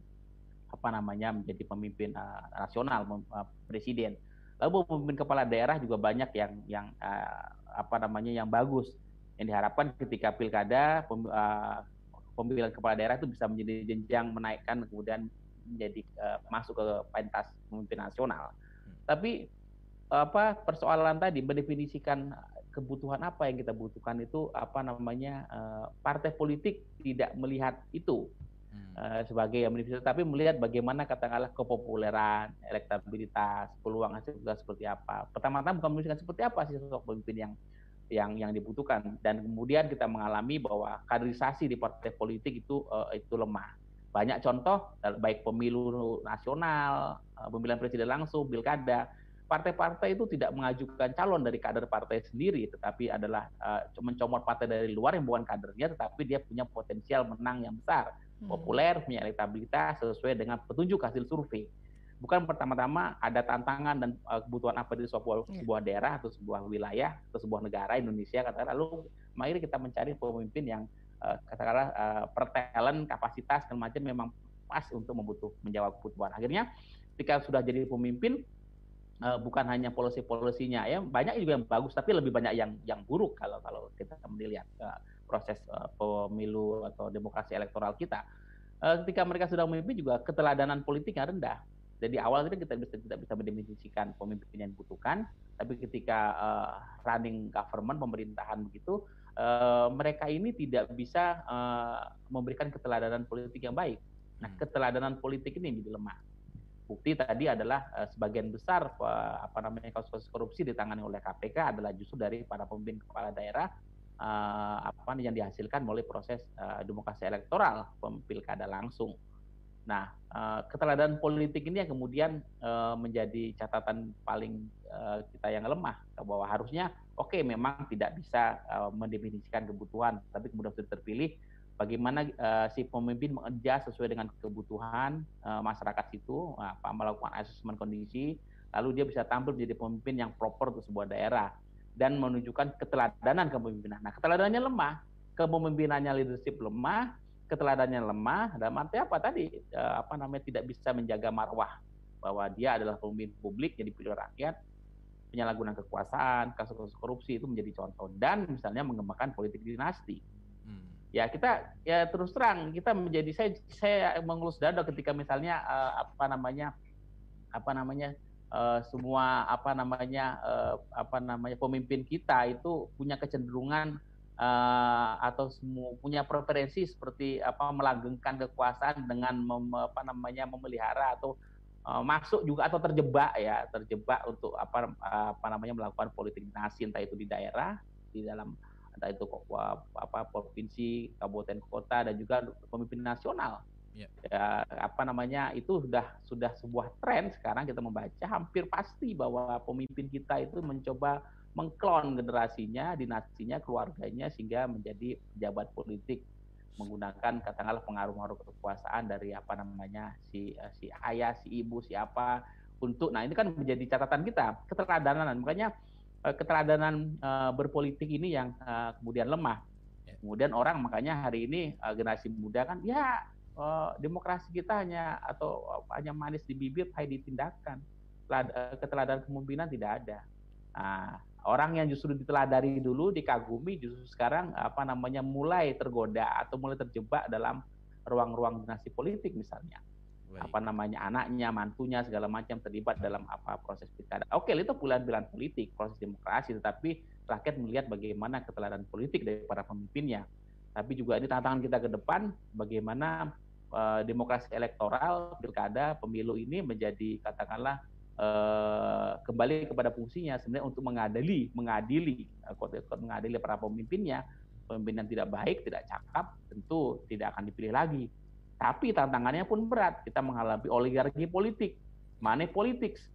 apa namanya menjadi pemimpin eh, nasional, eh, presiden. Lalu pemimpin kepala daerah juga banyak yang yang uh, apa namanya yang bagus. Yang diharapkan ketika pilkada pem, uh, pemilihan kepala daerah itu bisa menjadi jenjang menaikkan kemudian menjadi uh, masuk ke pentas pemimpin nasional. Hmm. Tapi apa persoalan tadi mendefinisikan kebutuhan apa yang kita butuhkan itu apa namanya uh, partai politik tidak melihat itu. Hmm. Sebagai yang mendefinisikan, tapi melihat bagaimana katakanlah kepopuleran, elektabilitas, peluang hasil kerja seperti apa. Pertama-tama bukan mendefinisikan seperti apa sih sosok pemimpin yang yang yang dibutuhkan, dan kemudian kita mengalami bahwa kaderisasi di partai politik itu uh, itu lemah. Banyak contoh, baik pemilu nasional, pemilihan presiden langsung, pilkada, partai-partai itu tidak mengajukan calon dari kader partai sendiri, tetapi adalah uh, mencomot partai dari luar yang bukan kadernya, tetapi dia punya potensial menang yang besar. Populer, punya elektabilitas sesuai dengan petunjuk hasil survei. Bukan pertama-tama ada tantangan dan uh, kebutuhan apa di sebuah, sebuah daerah atau sebuah wilayah atau sebuah negara Indonesia, katakanlah lalu mari kita mencari pemimpin yang uh, katakanlah uh, per talent, kapasitas dan macam memang pas untuk membutuh menjawab kebutuhan. Akhirnya ketika sudah jadi pemimpin uh, bukan hanya polisi-polisinya ya, banyak juga yang bagus tapi lebih banyak yang yang buruk kalau kalau kita melihat uh, proses uh, pemilu atau demokrasi elektoral kita. Uh, ketika mereka sudah memimpin juga keteladanan politiknya rendah. Jadi awal kita kita bisa, tidak bisa mendefinisikan pemimpin yang dibutuhkan, tapi ketika uh, running government, pemerintahan begitu, uh, mereka ini tidak bisa uh, memberikan keteladanan politik yang baik. Nah, keteladanan politik ini menjadi lemah. Bukti tadi adalah uh, sebagian besar uh, apa namanya kasus-kasus korupsi ditangani oleh K P K adalah justru dari para pemimpin kepala daerah. Uh, apa yang dihasilkan melalui proses uh, demokrasi elektoral pilkada langsung. Nah, uh, keteladanan politik ini yang kemudian uh, menjadi catatan paling uh, kita yang lemah, bahwa harusnya oke okay, memang tidak bisa uh, mendefinisikan kebutuhan, tapi kemudian sudah terpilih bagaimana uh, si pemimpin mengejar sesuai dengan kebutuhan uh, masyarakat situ, uh, melakukan asesmen kondisi, lalu dia bisa tampil menjadi pemimpin yang proper untuk sebuah daerah. Dan menunjukkan keteladanan kepemimpinan. Nah, keteladanannya lemah, kepemimpinannya leadership lemah, keteladanannya lemah. Dalam arti apa tadi? E, apa namanya tidak bisa menjaga marwah bahwa dia adalah pemimpin publik yang dipilih rakyat, penyalahgunaan kekuasaan, kasus-kasus korupsi itu menjadi contoh. Dan misalnya mengembangkan politik dinasti. Hmm. Ya kita ya terus terang kita menjadi saya saya mengelus dada ketika misalnya e, apa namanya apa namanya. Uh, semua apa namanya uh, apa namanya pemimpin kita itu punya kecenderungan Uh, atau semua punya preferensi seperti apa melanggengkan kekuasaan dengan mem, apa namanya memelihara atau uh, masuk juga atau terjebak ya terjebak untuk apa uh, apa namanya melakukan politik dinasti entah itu di daerah di dalam entah itu apa provinsi kabupaten kota dan juga pemimpin nasional yeah. ya, apa namanya itu sudah sudah sebuah tren sekarang kita membaca hampir pasti bahwa pemimpin kita itu mencoba mengklon generasinya, dinastinya, keluarganya sehingga menjadi pejabat politik menggunakan katakanlah pengaruh-pengaruh kekuasaan dari apa namanya si si ayah, si ibu, si apa untuk nah ini kan menjadi catatan kita keteladanan makanya keteladanan uh, berpolitik ini yang uh, kemudian lemah. Kemudian orang makanya hari ini uh, generasi muda kan ya uh, demokrasi kita hanya atau uh, hanya manis di bibir, pahit di tindakan. Keteladanan kemimpinan tidak ada. Nah, orang yang justru diteladari dulu, dikagumi, justru sekarang apa namanya mulai tergoda atau mulai terjebak dalam ruang-ruang dinasti politik misalnya. Baik. Apa namanya anaknya, mantunya segala macam terlibat dalam apa proses pilkada. Oke, itu pilihan-pilihan politik, proses demokrasi, tetapi rakyat melihat bagaimana keteladanan politik dari para pemimpinnya. Tapi juga ini tantangan kita ke depan, bagaimana eh, demokrasi elektoral, pilkada, pemilu ini menjadi katakanlah Uh, kembali kepada fungsinya sebenarnya untuk mengadili, mengadili, mengadili para pemimpinnya, pemimpin yang tidak baik, tidak cakap, tentu tidak akan dipilih lagi. Tapi tantangannya pun berat. Kita menghadapi oligarki politik, money politics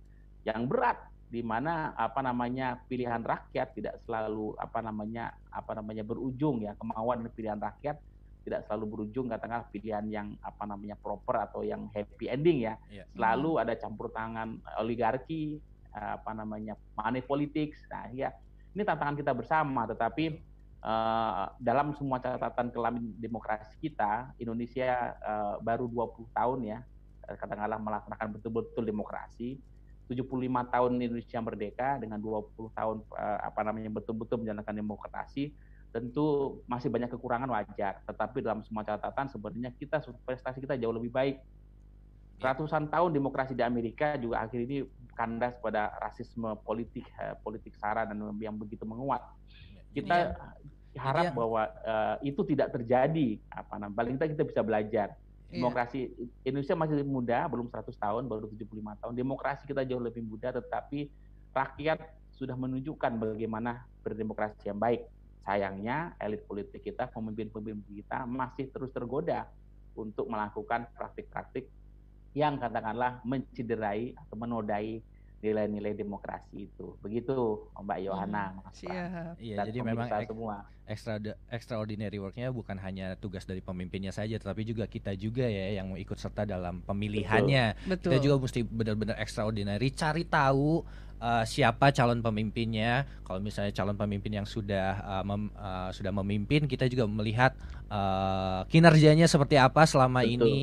yang berat, di mana apa namanya pilihan rakyat tidak selalu apa namanya apa namanya berujung ya kemauan dan pilihan rakyat tidak selalu berujung katakanlah pilihan yang apa namanya proper atau yang happy ending ya. Yeah. Selalu ada campur tangan oligarki, apa namanya money politics. Nah, ya ini tantangan kita bersama. Tetapi uh, dalam semua catatan kelamin demokrasi kita, Indonesia uh, baru dua puluh tahun ya katakanlah melaksanakan betul-betul demokrasi. tujuh puluh lima tahun Indonesia merdeka dengan dua puluh tahun uh, apa namanya betul-betul menjalankan demokrasi. Tentu masih banyak kekurangan wajar, tetapi dalam semua catatan sebenarnya kita prestasi kita jauh lebih baik. Ratusan tahun demokrasi di Amerika juga akhir ini kandas pada rasisme politik, politik sara dan yang begitu menguat. Kita jadi, harap jadi, bahwa uh, itu tidak terjadi. Apa namanya? Paling tidak kita bisa belajar. Demokrasi iya. Indonesia masih muda, belum seratus tahun, baru tujuh puluh lima tahun. Demokrasi kita jauh lebih muda, tetapi rakyat sudah menunjukkan bagaimana berdemokrasi yang baik. Sayangnya, elit politik kita, pemimpin-pemimpin kita masih terus tergoda untuk melakukan praktik-praktik yang katakanlah menciderai atau menodai nilai-nilai demokrasi itu. Begitu, Mbak Yohana. Hmm, siap. Iya, jadi memang ek, semua. Extra, extraordinary work-nya bukan hanya tugas dari pemimpinnya saja, tetapi juga kita juga ya yang mau ikut serta dalam pemilihannya. Betul. Kita Betul. juga mesti benar-benar extraordinary, cari tahu Uh, siapa calon pemimpinnya. Kalau misalnya calon pemimpin yang sudah uh, mem, uh, sudah memimpin, kita juga melihat uh, kinerjanya seperti apa selama Betul. ini,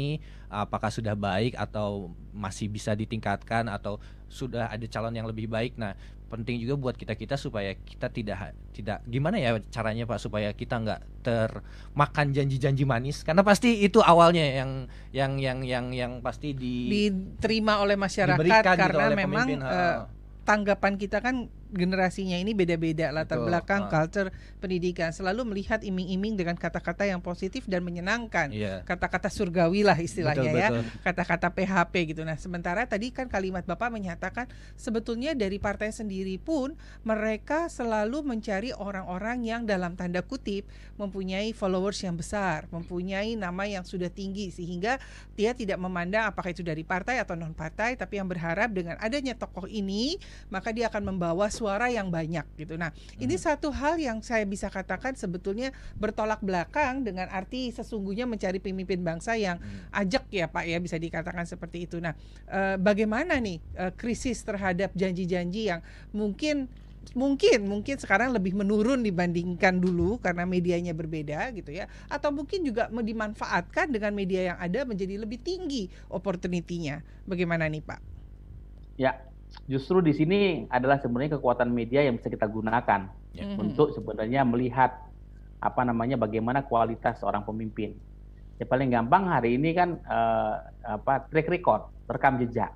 apakah sudah baik atau masih bisa ditingkatkan atau sudah ada calon yang lebih baik. Nah, penting juga buat kita-kita supaya kita tidak tidak gimana ya caranya Pak supaya kita nggak termakan janji-janji manis, karena pasti itu awalnya yang yang yang yang yang pasti di, diterima oleh masyarakat diberikan, karena gitu, oleh memang pemimpin, tanggapan kita kan generasinya ini beda-beda, latar Betul. belakang, ah. culture, pendidikan. Selalu melihat iming-iming dengan kata-kata yang positif dan menyenangkan. yeah. Kata-kata surgawi lah istilahnya, betul, ya betul. Kata-kata P H P gitu. Nah, sementara tadi kan kalimat Bapak menyatakan sebetulnya dari partai sendiri pun mereka selalu mencari orang-orang yang dalam tanda kutip mempunyai followers yang besar, mempunyai nama yang sudah tinggi, sehingga dia tidak memandang apakah itu dari partai atau non-partai, tapi yang berharap dengan adanya tokoh ini maka dia akan membawa suara yang banyak gitu. Nah, hmm. ini satu hal yang saya bisa katakan sebetulnya bertolak belakang dengan arti sesungguhnya mencari pemimpin bangsa yang hmm. ajak ya Pak ya, bisa dikatakan seperti itu. Nah, e, bagaimana nih e, krisis terhadap janji-janji yang mungkin mungkin mungkin sekarang lebih menurun dibandingkan dulu karena medianya berbeda gitu ya, atau mungkin juga dimanfaatkan dengan media yang ada menjadi lebih tinggi opportunity-nya. Bagaimana nih Pak? Ya. Justru di sini adalah sebenarnya kekuatan media yang bisa kita gunakan mm-hmm. untuk sebenarnya melihat apa namanya bagaimana kualitas seorang pemimpin. Ya paling gampang hari ini kan eh, apa track record, rekam jejak,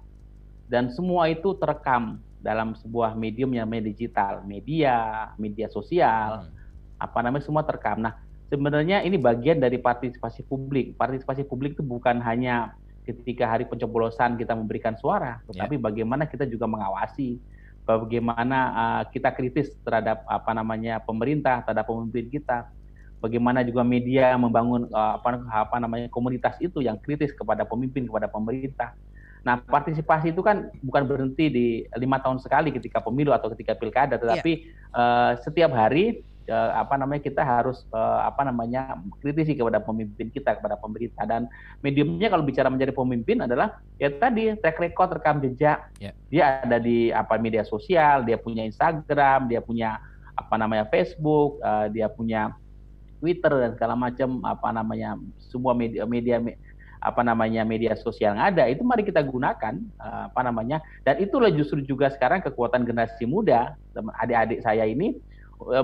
dan semua itu terekam dalam sebuah medium yang digital, media, media sosial, mm. apa namanya semua terekam. Nah, sebenarnya ini bagian dari partisipasi publik. Partisipasi publik itu bukan hanya ketika hari pencoblosan kita memberikan suara, tetapi yeah. bagaimana kita juga mengawasi, bagaimana uh, kita kritis terhadap apa namanya pemerintah, terhadap pemimpin kita. Bagaimana juga media membangun uh, apa, apa namanya komunitas itu yang kritis kepada pemimpin, kepada pemerintah. Nah, partisipasi itu kan bukan berhenti di lima tahun sekali ketika pemilu atau ketika pilkada, tetapi yeah. uh, setiap hari uh, apa namanya kita harus uh, apa namanya kritisi kepada pemimpin kita, kepada pemerintah. Dan mediumnya kalau bicara menjadi pemimpin adalah ya tadi track record, rekam jejak. Yeah. Dia ada di apa media sosial, dia punya Instagram, dia punya apa namanya Facebook, uh, dia punya Twitter dan segala macam apa namanya semua media media apa namanya media sosial yang ada itu mari kita gunakan apa namanya, dan itulah justru juga sekarang kekuatan generasi muda, adik-adik saya ini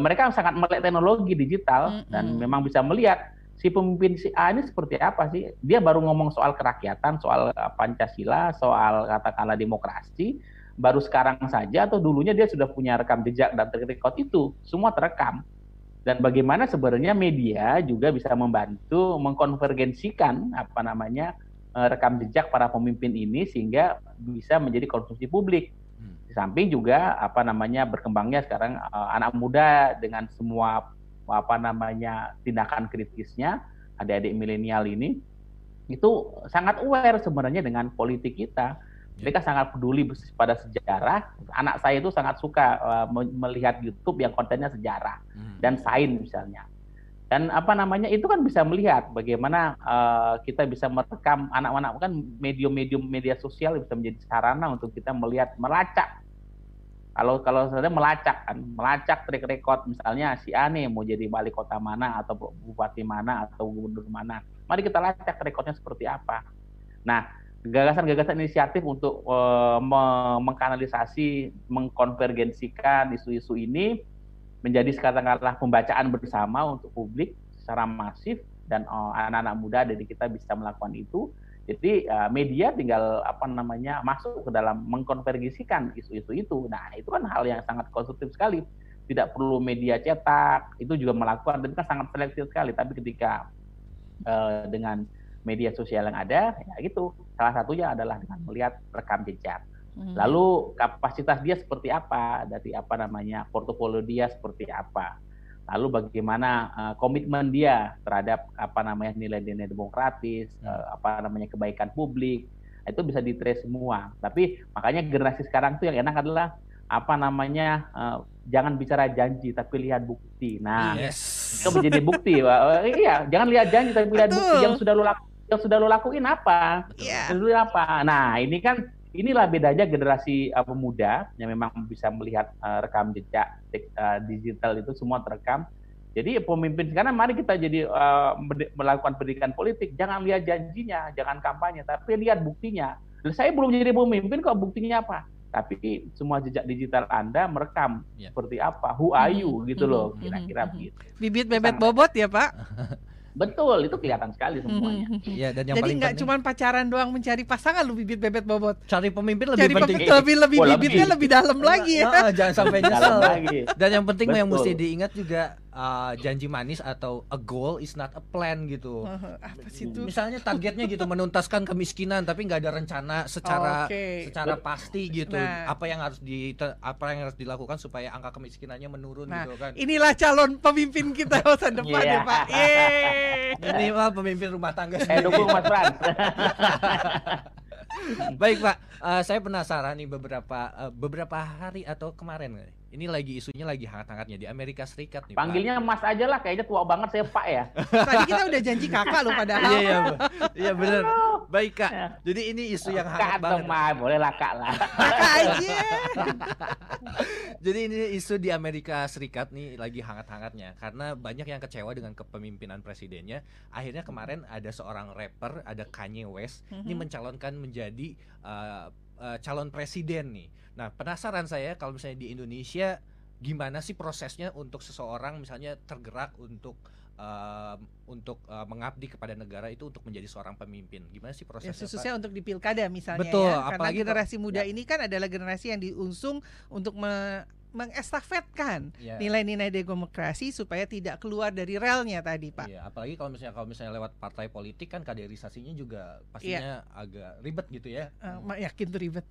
mereka sangat melek teknologi digital mm-hmm. dan memang bisa melihat si pemimpin si A ini seperti apa sih, dia baru ngomong soal kerakyatan, soal Pancasila, soal katakanlah demokrasi baru sekarang saja atau dulunya dia sudah punya rekam jejak dan track record, itu semua terekam. Dan bagaimana sebenarnya media juga bisa membantu mengkonvergensikan apa namanya rekam jejak para pemimpin ini sehingga bisa menjadi konsumsi publik. Di samping juga apa namanya berkembangnya sekarang anak muda dengan semua apa namanya tindakan kritisnya, adik-adik milenial ini itu sangat aware sebenarnya dengan politik kita. Mereka sangat peduli pada sejarah. Anak saya itu sangat suka uh, melihat YouTube yang kontennya sejarah hmm. dan sains misalnya. Dan apa namanya itu kan bisa melihat bagaimana uh, kita bisa merekam anak-anak, kan medium-medium media sosial bisa menjadi sarana untuk kita melihat, melacak. Kalau kalau sebenarnya melacak kan, melacak track record misalnya si Ane mau jadi wali kota mana atau bupati mana atau gubernur mana. Mari kita lacak rekodnya seperti apa. Nah, gagasan-gagasan inisiatif untuk uh, mengkanalisasi, mengkonvergensikan isu-isu ini menjadi katakanlah pembacaan bersama untuk publik secara masif, dan uh, anak-anak muda dari kita bisa melakukan itu. Jadi uh, media tinggal apa namanya masuk ke dalam mengkonvergensikan isu-isu itu. Nah, itu kan hal yang sangat konstruktif sekali. Tidak perlu media cetak, itu juga melakukan, dan kan sangat selektif sekali. Tapi ketika uh, dengan media sosial yang ada, ya gitu. Salah satunya adalah dengan melihat rekam jejak. Hmm. Lalu kapasitas dia seperti apa, dari apa namanya portofolio dia seperti apa. Lalu bagaimana uh, komitmen dia terhadap apa namanya nilai-nilai demokratis, hmm. uh, apa namanya kebaikan publik, itu bisa di-trace semua. Tapi makanya generasi sekarang tuh yang enak adalah apa namanya uh, jangan bicara janji tapi lihat bukti. Nah, yes. itu menjadi bukti. uh, iya, jangan lihat janji tapi lihat Betul. bukti yang sudah lo lakukan. Yang sudah lo lakuin apa? Yeah. Lalu apa? Nah, ini kan inilah bedanya generasi uh, pemuda yang memang bisa melihat uh, rekam jejak uh, digital itu semua terekam. Jadi pemimpin sekarang mari kita jadi uh, melakukan pendidikan politik. Jangan lihat janjinya, jangan kampanye, tapi lihat buktinya. Saya belum jadi pemimpin kok buktinya apa? Tapi semua jejak digital Anda merekam yeah. seperti apa? Who are you? Gitu loh, kira-kira begitu. Bibit bebet bobot ya Pak. Betul, itu kelihatan sekali semuanya. Ya, dan yang jadi nggak cuma pacaran doang mencari pasangan, lu bibit bebet bobot. Cari pemimpin lebih cari penting. Pemimpin lebih lebih oh, bibitnya lebih, lebih dalam lagi. Ya. Nah, jangan sampai nyesel. lagi. Dan yang penting Betul. yang mesti diingat juga uh, janji manis atau a goal is not a plan gitu. Uh, apa sih itu? Misalnya targetnya gitu menuntaskan kemiskinan, tapi nggak ada rencana secara okay. secara pasti gitu. Nah, apa yang harus di apa yang harus dilakukan supaya angka kemiskinannya menurun nah, gitu kan. Inilah calon pemimpin kita masa depan yeah. ya Pak. Yeay. Minimal pemimpin rumah tangga sendiri. Eh, dukung Mas Frans. Baik Pak, uh, saya penasaran nih beberapa uh, beberapa hari atau kemarin ini lagi isunya lagi hangat-hangatnya di Amerika Serikat nih. Panggilnya Pak. Mas aja lah, kayaknya tua banget saya Pak ya. Tadi kita udah janji kakak loh padahal. Iya iya, iya benar. Baik Kak. Jadi ini isu yang hangat Kak banget. Kak boleh lah Kak lah. Kak aja. Jadi ini isu di Amerika Serikat nih lagi hangat-hangatnya karena banyak yang kecewa dengan kepemimpinan presidennya. Akhirnya kemarin ada seorang rapper, ada Kanye West, mm-hmm. ini mencalonkan menjadi uh, Uh, calon presiden nih. Nah, penasaran saya kalau misalnya di Indonesia gimana sih prosesnya untuk seseorang misalnya tergerak untuk uh, untuk uh, mengabdi kepada negara itu untuk menjadi seorang pemimpin. Gimana sih prosesnya? Ya, khususnya Pak? Untuk di pilkada misalnya. Betul, ya. Karena generasi muda ya. ini kan adalah generasi yang diusung untuk me- mengestafetkan yeah. nilai-nilai demokrasi supaya tidak keluar dari relnya tadi, Pak. Yeah, apalagi kalau misalnya kalau misalnya lewat partai politik kan kaderisasinya juga pastinya yeah. agak ribet gitu ya. Uh, hmm. Yakin tuh ribet.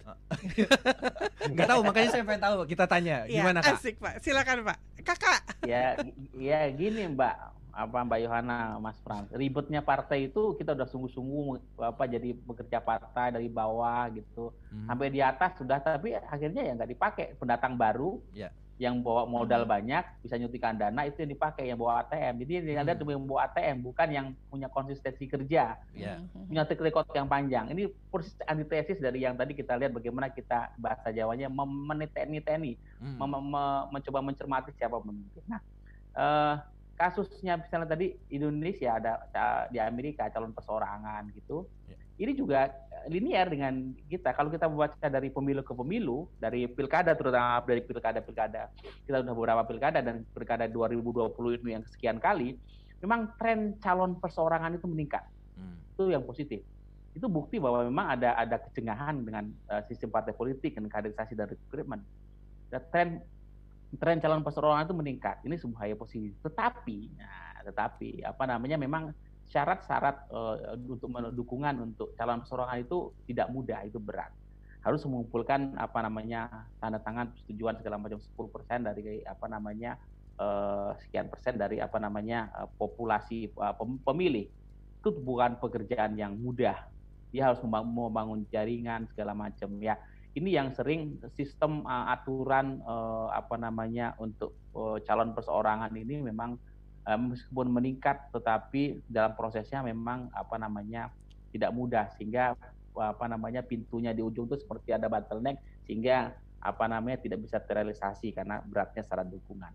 Nggak tahu, makanya saya pengen tahu, kita tanya yeah, gimana, Kak? Asik, Pak. Silakan, Pak. Kakak. Ya, ya gini, Mbak. Apa Mbak Yohana, Mas Frans, ribetnya partai itu kita udah sungguh-sungguh apa jadi bekerja partai dari bawah gitu hmm. sampai di atas sudah, tapi akhirnya ya nggak dipakai. Pendatang baru yeah. yang bawa modal hmm. banyak bisa nyuntikan dana itu yang dipakai, yang bawa A T M. Jadi hmm. ada yang bawa A T M bukan yang punya konsistensi kerja, yeah. punya track record yang panjang. Ini persis antitesis dari yang tadi kita lihat bagaimana kita bahasa Jawanya memeniteni-teni, hmm. mem- me- mencoba mencermati siapa pemimpin. Nah. Uh, Kasusnya misalnya tadi Indonesia ada di Amerika calon perseorangan gitu. Ya. Ini juga linear dengan kita. Kalau kita baca dari pemilu ke pemilu, dari pilkada terutama dari pilkada-pilkada. Kita sudah beberapa pilkada dan pilkada dua ribu dua puluh ini yang sekian kali, memang tren calon perseorangan itu meningkat. Hmm. Itu yang positif. Itu bukti bahwa memang ada ada kecengahan dengan uh, sistem partai politik dan kaderisasi dan rekrutmen. Dan tren Tren calon perseorangan itu meningkat. Ini sebuah posisi. Tetapi, nah, tetapi apa namanya memang syarat-syarat uh, untuk dukungan untuk calon perseorangan itu tidak mudah, itu berat. Harus mengumpulkan apa namanya tanda tangan persetujuan segala macam sepuluh persen dari apa namanya uh, sekian persen dari apa namanya uh, populasi uh, pemilih. Itu bukan pekerjaan yang mudah. Dia harus membangun jaringan segala macam ya. Ini yang sering sistem uh, aturan uh, apa namanya untuk uh, calon perseorangan ini memang uh, meskipun meningkat tetapi dalam prosesnya memang apa namanya tidak mudah, sehingga uh, apa namanya pintunya di ujung itu seperti ada bottleneck sehingga apa namanya tidak bisa terrealisasi karena beratnya syarat dukungan.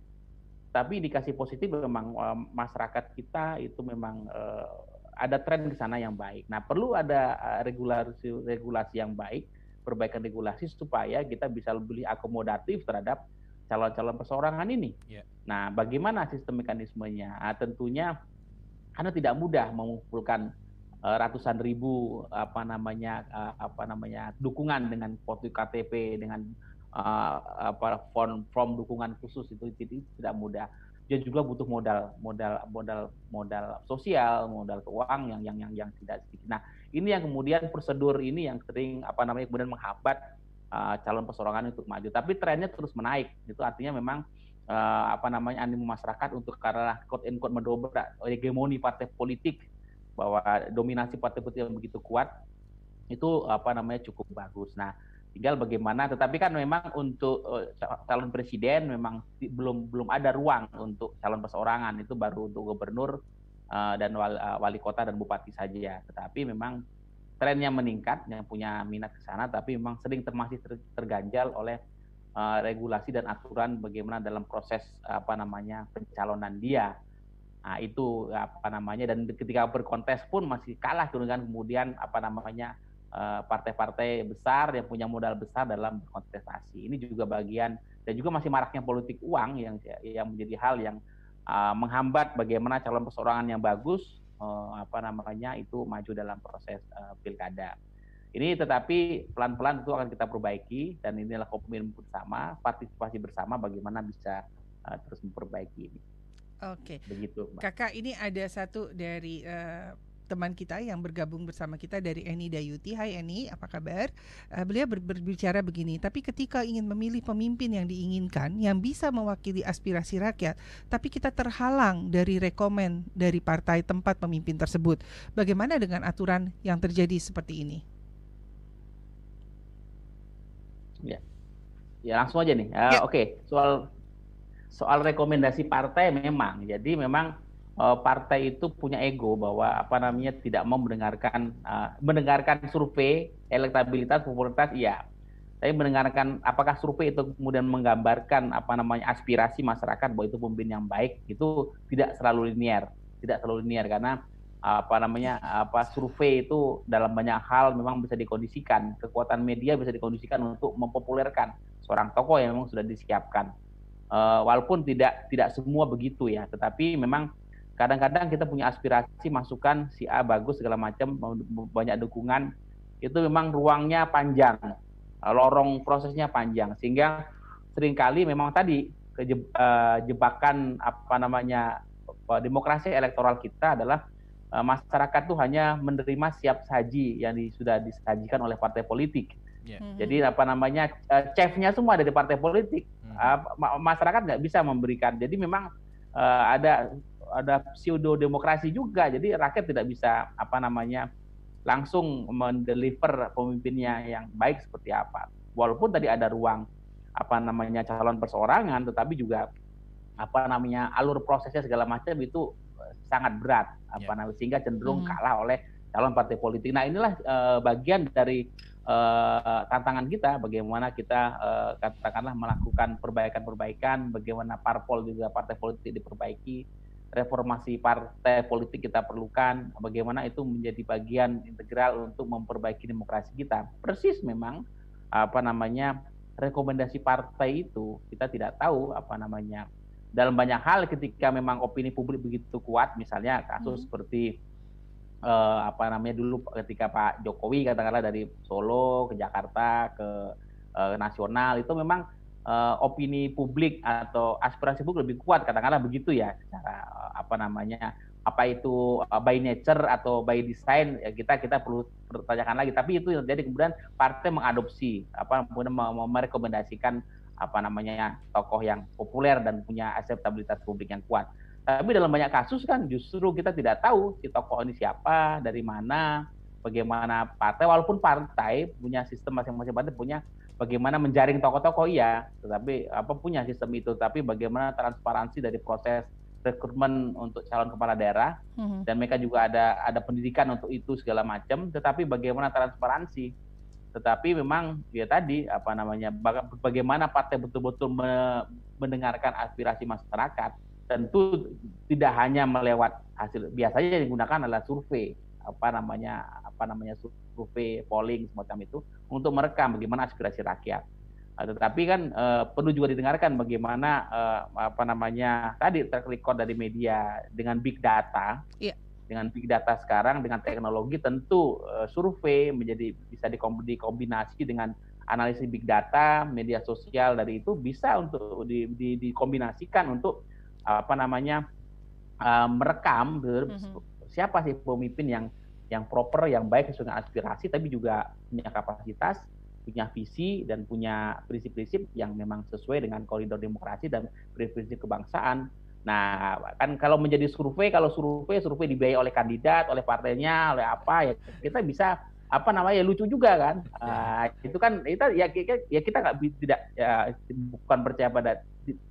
Tapi indikasi positif memang uh, masyarakat kita itu memang uh, ada tren ke sana yang baik. Nah, perlu ada uh, regulasi regulasi yang baik, perbaikan regulasi supaya kita bisa lebih akomodatif terhadap calon-calon perseorangan ini. Yeah. Nah, bagaimana sistem mekanismenya? Nah, tentunya karena tidak mudah mengumpulkan uh, ratusan ribu apa namanya uh, apa namanya dukungan dengan foto K T P, dengan uh, apa form, form dukungan khusus itu, itu tidak mudah. Dia juga butuh modal, modal, modal, modal sosial, modal keuangan yang yang yang, yang tidak sedikit. Nah, ini yang kemudian prosedur ini yang sering apa namanya kemudian menghambat uh, calon perseorangan untuk maju. Tapi trennya terus menaik. Itu artinya memang uh, apa namanya animo masyarakat untuk karena quote and quote mendobrak hegemoni partai politik, bahwa dominasi partai politik yang begitu kuat itu apa namanya cukup bagus. Nah, tinggal bagaimana, tetapi kan memang untuk calon presiden memang belum belum ada ruang untuk calon perseorangan, itu baru untuk gubernur uh, dan wali, uh, wali kota dan bupati saja. Tetapi memang trennya meningkat, yang punya minat ke sana, tapi memang sering termasih ter, terganjal oleh uh, regulasi dan aturan bagaimana dalam proses apa namanya pencalonan dia. Nah, itu apa namanya dan ketika berkontes pun masih kalah dengan kemudian apa namanya partai-partai besar yang punya modal besar dalam berkontestasi. Ini juga bagian, dan juga masih maraknya politik uang yang yang menjadi hal yang uh, menghambat bagaimana calon perseorangan yang bagus uh, apa namanya itu maju dalam proses uh, pilkada. Ini tetapi pelan-pelan itu akan kita perbaiki, dan inilah komitmen bersama, partisipasi bersama bagaimana bisa uh, terus memperbaiki ini. Oke. Okay. Begitu, Mbak. Kakak, ini ada satu dari uh... teman kita yang bergabung bersama kita dari Eni Dayuti. Hai Eni, apa kabar? Uh, beliau ber- berbicara begini, tapi ketika ingin memilih pemimpin yang diinginkan, yang bisa mewakili aspirasi rakyat, tapi kita terhalang dari rekomen dari partai tempat pemimpin tersebut. Bagaimana dengan aturan yang terjadi seperti ini? Ya, ya langsung aja nih. Uh, ya. Oke, okay. soal soal rekomendasi partai memang. Jadi memang partai itu punya ego bahwa apa namanya tidak mau mendengarkan uh, mendengarkan survei elektabilitas popularitas, iya, tapi mendengarkan apakah survei itu kemudian menggambarkan apa namanya aspirasi masyarakat bahwa itu pemimpin yang baik, itu tidak selalu linear, tidak selalu linear karena uh, apa namanya apa survei itu dalam banyak hal memang bisa dikondisikan, kekuatan media bisa dikondisikan untuk mempopulerkan seorang tokoh yang memang sudah disiapkan, uh, walaupun tidak tidak semua begitu ya, tetapi memang kadang-kadang kita punya aspirasi, masukan si A bagus segala macam, banyak dukungan, itu memang ruangnya panjang, lorong prosesnya panjang, sehingga seringkali memang tadi jebakan apa namanya demokrasi elektoral kita adalah masyarakat tuh hanya menerima siap saji yang di, sudah disajikan oleh partai politik. Yeah. Mm-hmm. Jadi apa namanya chefnya semua ada di partai politik. Mm-hmm. Masyarakat nggak bisa memberikan. Jadi memang uh, ada ada pseudo demokrasi juga. Jadi rakyat tidak bisa apa namanya langsung mendeliver pemimpinnya yang baik seperti apa. Walaupun tadi ada ruang apa namanya calon perseorangan, tetapi juga apa namanya alur prosesnya segala macam itu sangat berat. Apa yeah. namanya sehingga cenderung mm-hmm. kalah oleh calon partai politik. Nah inilah uh, bagian dari Uh, tantangan kita, bagaimana kita uh, katakanlah melakukan perbaikan-perbaikan, bagaimana parpol juga partai politik diperbaiki, reformasi partai politik kita perlukan, bagaimana itu menjadi bagian integral untuk memperbaiki demokrasi kita. Persis memang apa namanya rekomendasi partai itu kita tidak tahu apa namanya dalam banyak hal ketika memang opini publik begitu kuat, misalnya kasus hmm. seperti Uh, apa namanya dulu ketika Pak Jokowi katakanlah dari Solo ke Jakarta ke uh, nasional itu memang uh, opini publik atau aspirasi publik lebih kuat katakanlah begitu ya secara uh, apa namanya apa itu uh, by nature atau by design ya kita kita perlu pertanyakan lagi, tapi itu yang terjadi kemudian partai mengadopsi apa kemudian merekomendasikan apa namanya tokoh yang populer dan punya akseptabilitas publik yang kuat. Tapi dalam banyak kasus kan justru kita tidak tahu si tokoh ini siapa, dari mana, bagaimana partai, walaupun partai punya sistem masing-masing partai punya bagaimana menjaring tokoh-tokoh iya, tetapi apa punya sistem itu, tapi bagaimana transparansi dari proses rekrutmen untuk calon kepala daerah mm-hmm. dan mereka juga ada ada pendidikan untuk itu segala macam, tetapi bagaimana transparansi, tetapi memang ya tadi apa namanya baga- bagaimana partai betul-betul me- mendengarkan aspirasi masyarakat. Tentu tidak hanya melewat hasil biasanya yang digunakan adalah survei apa namanya apa namanya survei polling semacam itu untuk merekam bagaimana aspirasi rakyat. Uh, tetapi kan uh, perlu juga didengarkan bagaimana uh, apa namanya tadi track record dari media dengan big data. Yeah. Dengan big data sekarang dengan teknologi tentu uh, survei menjadi bisa dikombinasi dengan analisis big data, media sosial dari itu bisa untuk di, di, dikombinasikan untuk apa namanya uh, merekam mm-hmm. siapa sih pemimpin yang yang proper, yang baik sesuai dengan aspirasi, tapi juga punya kapasitas, punya visi dan punya prinsip-prinsip yang memang sesuai dengan koridor demokrasi dan prinsip kebangsaan. Nah kan kalau menjadi survei, kalau survei survei dibiayai oleh kandidat, oleh partainya, oleh apa ya kita bisa apa namanya lucu juga kan uh, itu kan kita ya ya kita nggak tidak ya, bukan percaya pada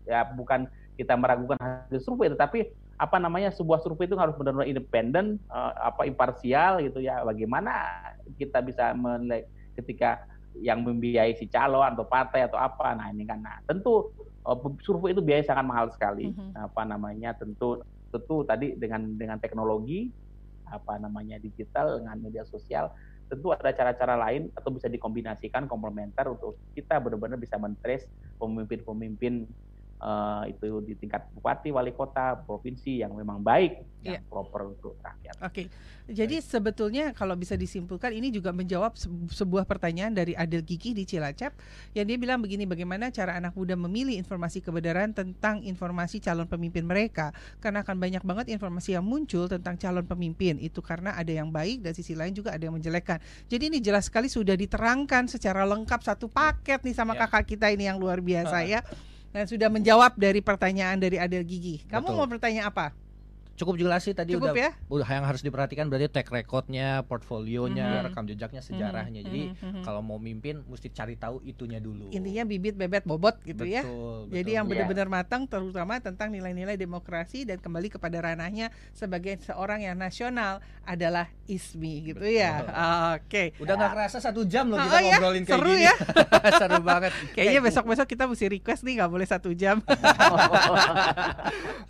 ya, bukan kita meragukan hasil survei, tetapi apa namanya sebuah survei itu harus benar-benar independen, uh, apa imparsial gitu ya. Bagaimana kita bisa menilai ketika yang membiayai si calon atau partai atau apa? Nah ini kan, nah tentu uh, survei itu biaya sangat mahal sekali. Mm-hmm. Apa namanya tentu tentu tadi dengan dengan teknologi apa namanya digital dengan media sosial tentu ada cara-cara lain atau bisa dikombinasikan komplementer untuk kita benar-benar bisa men-trace pemimpin-pemimpin. Uh, itu di tingkat bupati, wali kota, provinsi yang memang baik, yeah. yang proper untuk rakyat. Oke, okay. Jadi sebetulnya kalau bisa disimpulkan ini juga menjawab sebuah pertanyaan dari Adel Gigi di Cilacap yang dia bilang begini, bagaimana cara anak muda memilih informasi kebenaran tentang informasi calon pemimpin mereka, karena akan banyak banget informasi yang muncul tentang calon pemimpin itu, karena ada yang baik dan sisi lain juga ada yang menjelekkan. Jadi ini jelas sekali sudah diterangkan secara lengkap satu paket nih sama yeah. kakak kita ini yang luar biasa ya. Dan sudah menjawab dari pertanyaan dari Adel Gigi. Kamu Betul. Mau bertanya apa? Cukup jelas sih tadi Cukup udah, ya? Yang harus diperhatikan berarti track recordnya, portfolionya, mm-hmm. rekam jejaknya, sejarahnya. Mm-hmm. Jadi mm-hmm. kalau mau mimpin mesti cari tahu itunya dulu. Intinya bibit, bebet, bobot gitu betul, ya. Betul. Jadi yang benar-benar yeah. matang, terutama tentang nilai-nilai demokrasi dan kembali kepada ranahnya sebagai seorang yang nasional adalah I S M I gitu betul. Ya. Oke. Okay. Udah nggak kerasa satu jam loh oh, kita oh, ngobrolin ya? Kayak seru gini. Ya? Seru banget. Kayaknya besok-besok kita mesti request nih, nggak boleh satu jam.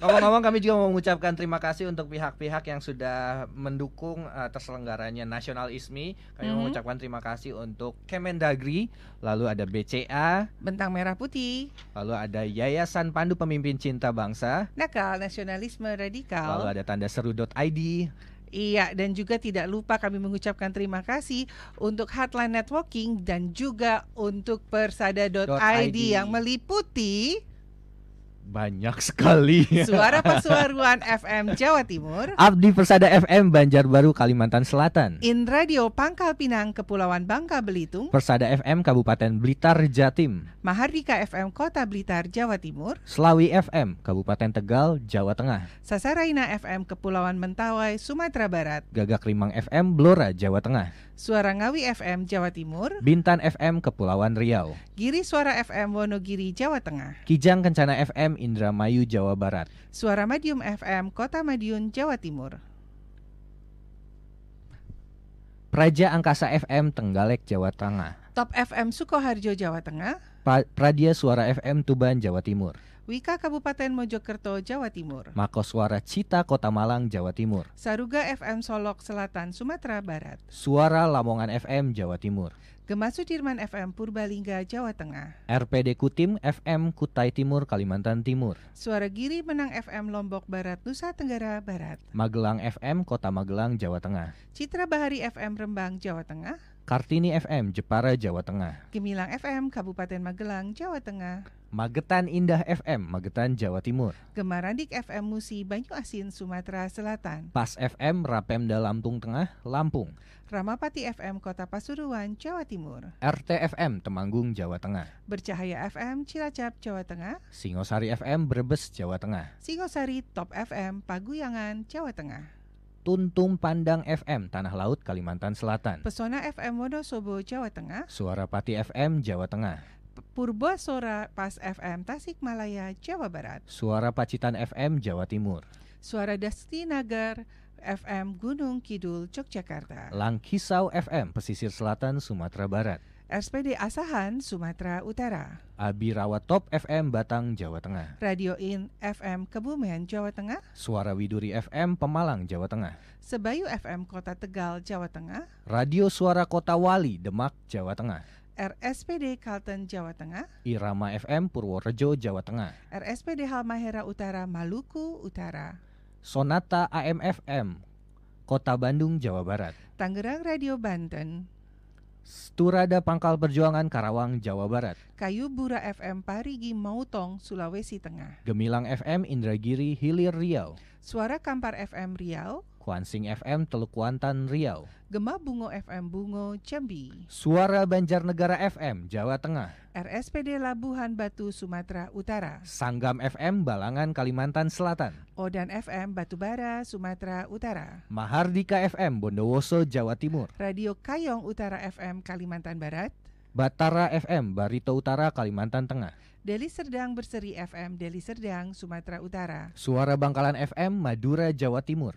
Ngomong-ngomong kami juga mau mengucapkan terima Terima kasih untuk pihak-pihak yang sudah mendukung uh, terselenggaranya Nasional I S M I. Kami mm-hmm. mengucapkan terima kasih untuk Kemendagri, lalu ada B C A, Bentang Merah Putih, lalu ada Yayasan Pandu Pemimpin Cinta Bangsa, Nakal Nasionalisme Radikal, lalu ada Tandaseru dot I D, Iya, dan juga tidak lupa kami mengucapkan terima kasih untuk Heartline Networking dan juga untuk persada dot I D yang meliputi banyak sekali. Suara Pasuruan F M Jawa Timur, Abdi Persada F M Banjarbaru Kalimantan Selatan, In Radio Pangkal Pinang Kepulauan Bangka Belitung, Persada F M Kabupaten Blitar Jatim, Mahardika F M Kota Blitar Jawa Timur, Slawi F M Kabupaten Tegal Jawa Tengah, Sasaraina F M Kepulauan Mentawai Sumatera Barat, Gagak Limang F M Blora Jawa Tengah, Suara Ngawi F M Jawa Timur, Bintan F M Kepulauan Riau, Giri Suara F M Wonogiri Jawa Tengah, Kijang Kencana F M Indramayu Jawa Barat, Suara Madiun F M Kota Madiun Jawa Timur, Praja Angkasa F M Tenggalek Jawa Tengah, Top F M Sukoharjo Jawa Tengah, pra Pradia Suara F M Tuban Jawa Timur, Wika Kabupaten Mojokerto Jawa Timur, Makoswara Cita Kota Malang Jawa Timur, Saruga F M Solok Selatan Sumatera Barat, Suara Lamongan F M Jawa Timur, Gema Sudirman F M Purbalingga Jawa Tengah, R P D Kutim F M Kutai Timur Kalimantan Timur, Suara Giri Menang F M Lombok Barat Nusa Tenggara Barat, Magelang F M Kota Magelang Jawa Tengah, Citra Bahari F M Rembang Jawa Tengah, Kartini F M Jepara Jawa Tengah, Gemilang F M Kabupaten Magelang Jawa Tengah, Magetan Indah F M Magetan Jawa Timur, Gemarandik F M Musi Banyu Asin Sumatera Selatan, P A S F M Rapemda Lampung Tengah Lampung, Ramapati F M Kota Pasuruan Jawa Timur, R T F M Temanggung Jawa Tengah, Bercahaya F M Cilacap Jawa Tengah, Singosari F M Brebes Jawa Tengah, Singosari Top F M Paguyangan Jawa Tengah, Tuntum Pandang F M Tanah Laut Kalimantan Selatan, Pesona F M Wonosobo Jawa Tengah, Suara Pati F M Jawa Tengah, Purbasora P A S F M Tasikmalaya Jawa Barat, Suara Pacitan F M Jawa Timur, Suara Dastinagar F M Gunung Kidul Yogyakarta, Langkisau F M Pesisir Selatan Sumatera Barat, S P D Asahan Sumatera Utara, Abi Rawatop F M Batang Jawa Tengah, Radio In F M Kebumen Jawa Tengah, Suara Widuri F M Pemalang Jawa Tengah, Sebayu F M Kota Tegal Jawa Tengah, Radio Suara Kota Wali Demak Jawa Tengah, R S P D Kalten Jawa Tengah, Irama F M Purworejo Jawa Tengah, R S P D Halmahera Utara Maluku Utara, Sonata A M F M Kota Bandung Jawa Barat, Tangerang Radio Banten, Sturada Pangkal Perjuangan Karawang Jawa Barat, Kayubura F M Parigi Mautong Sulawesi Tengah, Gemilang F M Indragiri Hilir Riau, Suara Kampar F M Riau, Kuansing F M Teluk Kuantan Riau, Gema Bungo F M Bungo Jambi, Suara Banjarnegara F M Jawa Tengah, R S P D Labuhan Batu Sumatera Utara, Sanggam F M Balangan Kalimantan Selatan, Odan F M Batubara Sumatera Utara, Mahardika F M Bondowoso Jawa Timur, Radio Kayong Utara F M Kalimantan Barat, Batara F M Barito Utara Kalimantan Tengah, Deli Serdang Berseri F M Deli Serdang Sumatera Utara, Suara Bangkalan F M Madura Jawa Timur,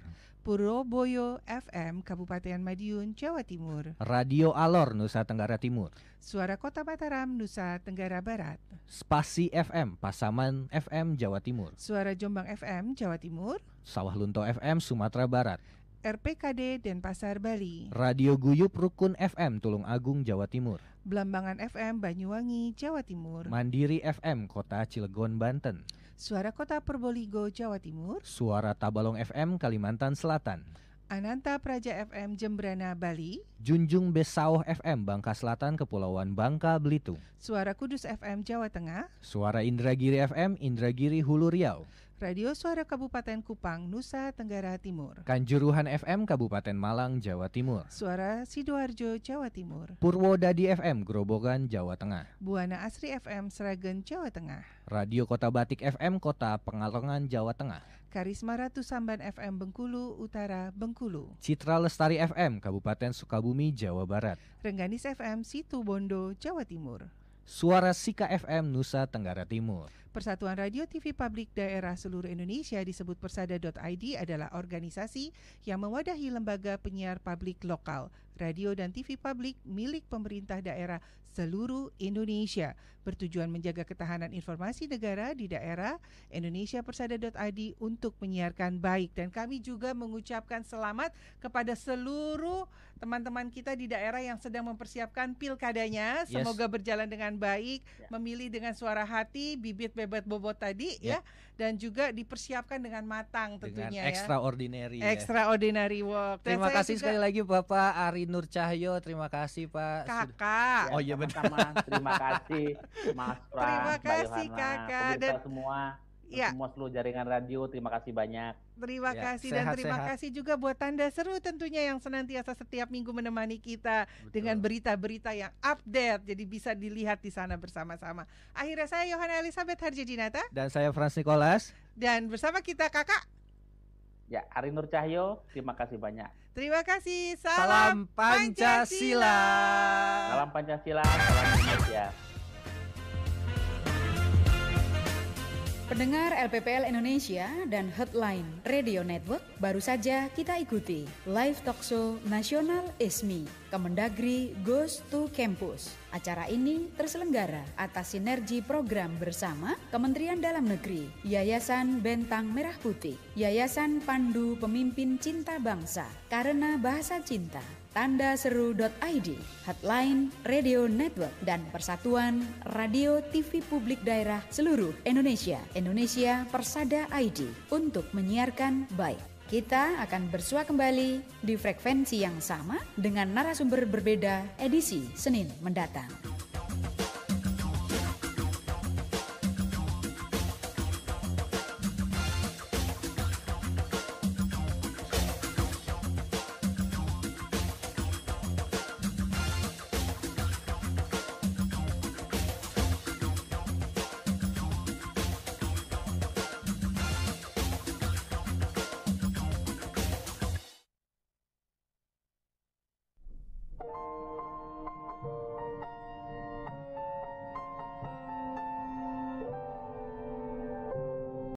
Puroboyo F M Kabupaten Madiun Jawa Timur, Radio Alor Nusa Tenggara Timur, Suara Kota Mataram Nusa Tenggara Barat, Spasi F M Pasaman F M Jawa Timur, Suara Jombang F M Jawa Timur, Sawah Lunto F M Sumatera Barat, R P K D Denpasar Bali, Radio Guyup Rukun F M Tulung Agung Jawa Timur, Blambangan F M Banyuwangi Jawa Timur, Mandiri F M Kota Cilegon Banten, Suara Kota Probolinggo Jawa Timur, Suara Tabalong F M Kalimantan Selatan, Ananta Praja F M Jembrana Bali, Junjung Besauh F M Bangka Selatan Kepulauan Bangka Belitung, Suara Kudus F M Jawa Tengah, Suara Indragiri F M Indragiri Hulu Riau, Radio Suara Kabupaten Kupang Nusa Tenggara Timur, Kanjuruhan F M Kabupaten Malang Jawa Timur, Suara Sidoarjo Jawa Timur, Purwodadi F M Grobogan Jawa Tengah, Buana Asri F M Sragen Jawa Tengah, Radio Kota Batik F M Kota Pengalengan Jawa Tengah, Karisma Ratu Samban F M Bengkulu Utara Bengkulu, Citra Lestari F M Kabupaten Sukabumi Jawa Barat, Rengganis F M Situbondo Jawa Timur, Suara Sika F M Nusa Tenggara Timur. Persatuan Radio T V Publik Daerah seluruh Indonesia disebut Persada dot I D adalah organisasi yang mewadahi lembaga penyiar publik lokal, radio dan T V publik milik pemerintah daerah seluruh Indonesia bertujuan menjaga ketahanan informasi negara di daerah. Indonesia Persada.id untuk menyiarkan baik, dan kami juga mengucapkan selamat kepada seluruh teman-teman kita di daerah yang sedang mempersiapkan pilkadanya. Semoga yes. berjalan dengan baik, yeah. memilih dengan suara hati, bibit bebet bobot tadi yeah. ya, dan juga dipersiapkan dengan matang tentunya. Dengan extraordinary. Ya. Extraordinary work. Dan terima kasih juga, sekali lagi Bapak Ari Nurcahyo, terima kasih Pak. Kakak. Ya, oh iya benar. Terima kasih Mas Frans. Terima kasih Yohana, Kakak dan semua ya. semua seluruh jaringan radio, terima kasih banyak. Terima ya, kasih sehat, dan terima sehat. kasih juga buat Tandaseru tentunya yang senantiasa setiap minggu menemani kita Betul. dengan berita-berita yang update, jadi bisa dilihat di sana bersama-sama. Akhirnya saya Yohana Elisabeth Hardjadinata dan saya Frans Nikolas, dan bersama kita Kakak ya Ari Nurcahyo, terima kasih banyak. Terima kasih. Salam, salam Pancasila. Pancasila. Salam Pancasila, salam Indonesia. Pendengar L P P L Indonesia dan Heartline Radio Network, baru saja kita ikuti live talkshow nasional I S M I Kemendagri Goes to Campus. Acara ini terselenggara atas sinergi program bersama Kementerian Dalam Negeri, Yayasan Bentang Merah Putih, Yayasan Pandu Pemimpin Cinta Bangsa, Karena Bahasa Cinta, Tandaseru.id, Heartline Radio Network, dan Persatuan Radio T V Publik Daerah seluruh Indonesia, Indonesia Persada I D, untuk menyiarkan baik. Kita akan bersua kembali di frekuensi yang sama dengan narasumber berbeda edisi Senin mendatang.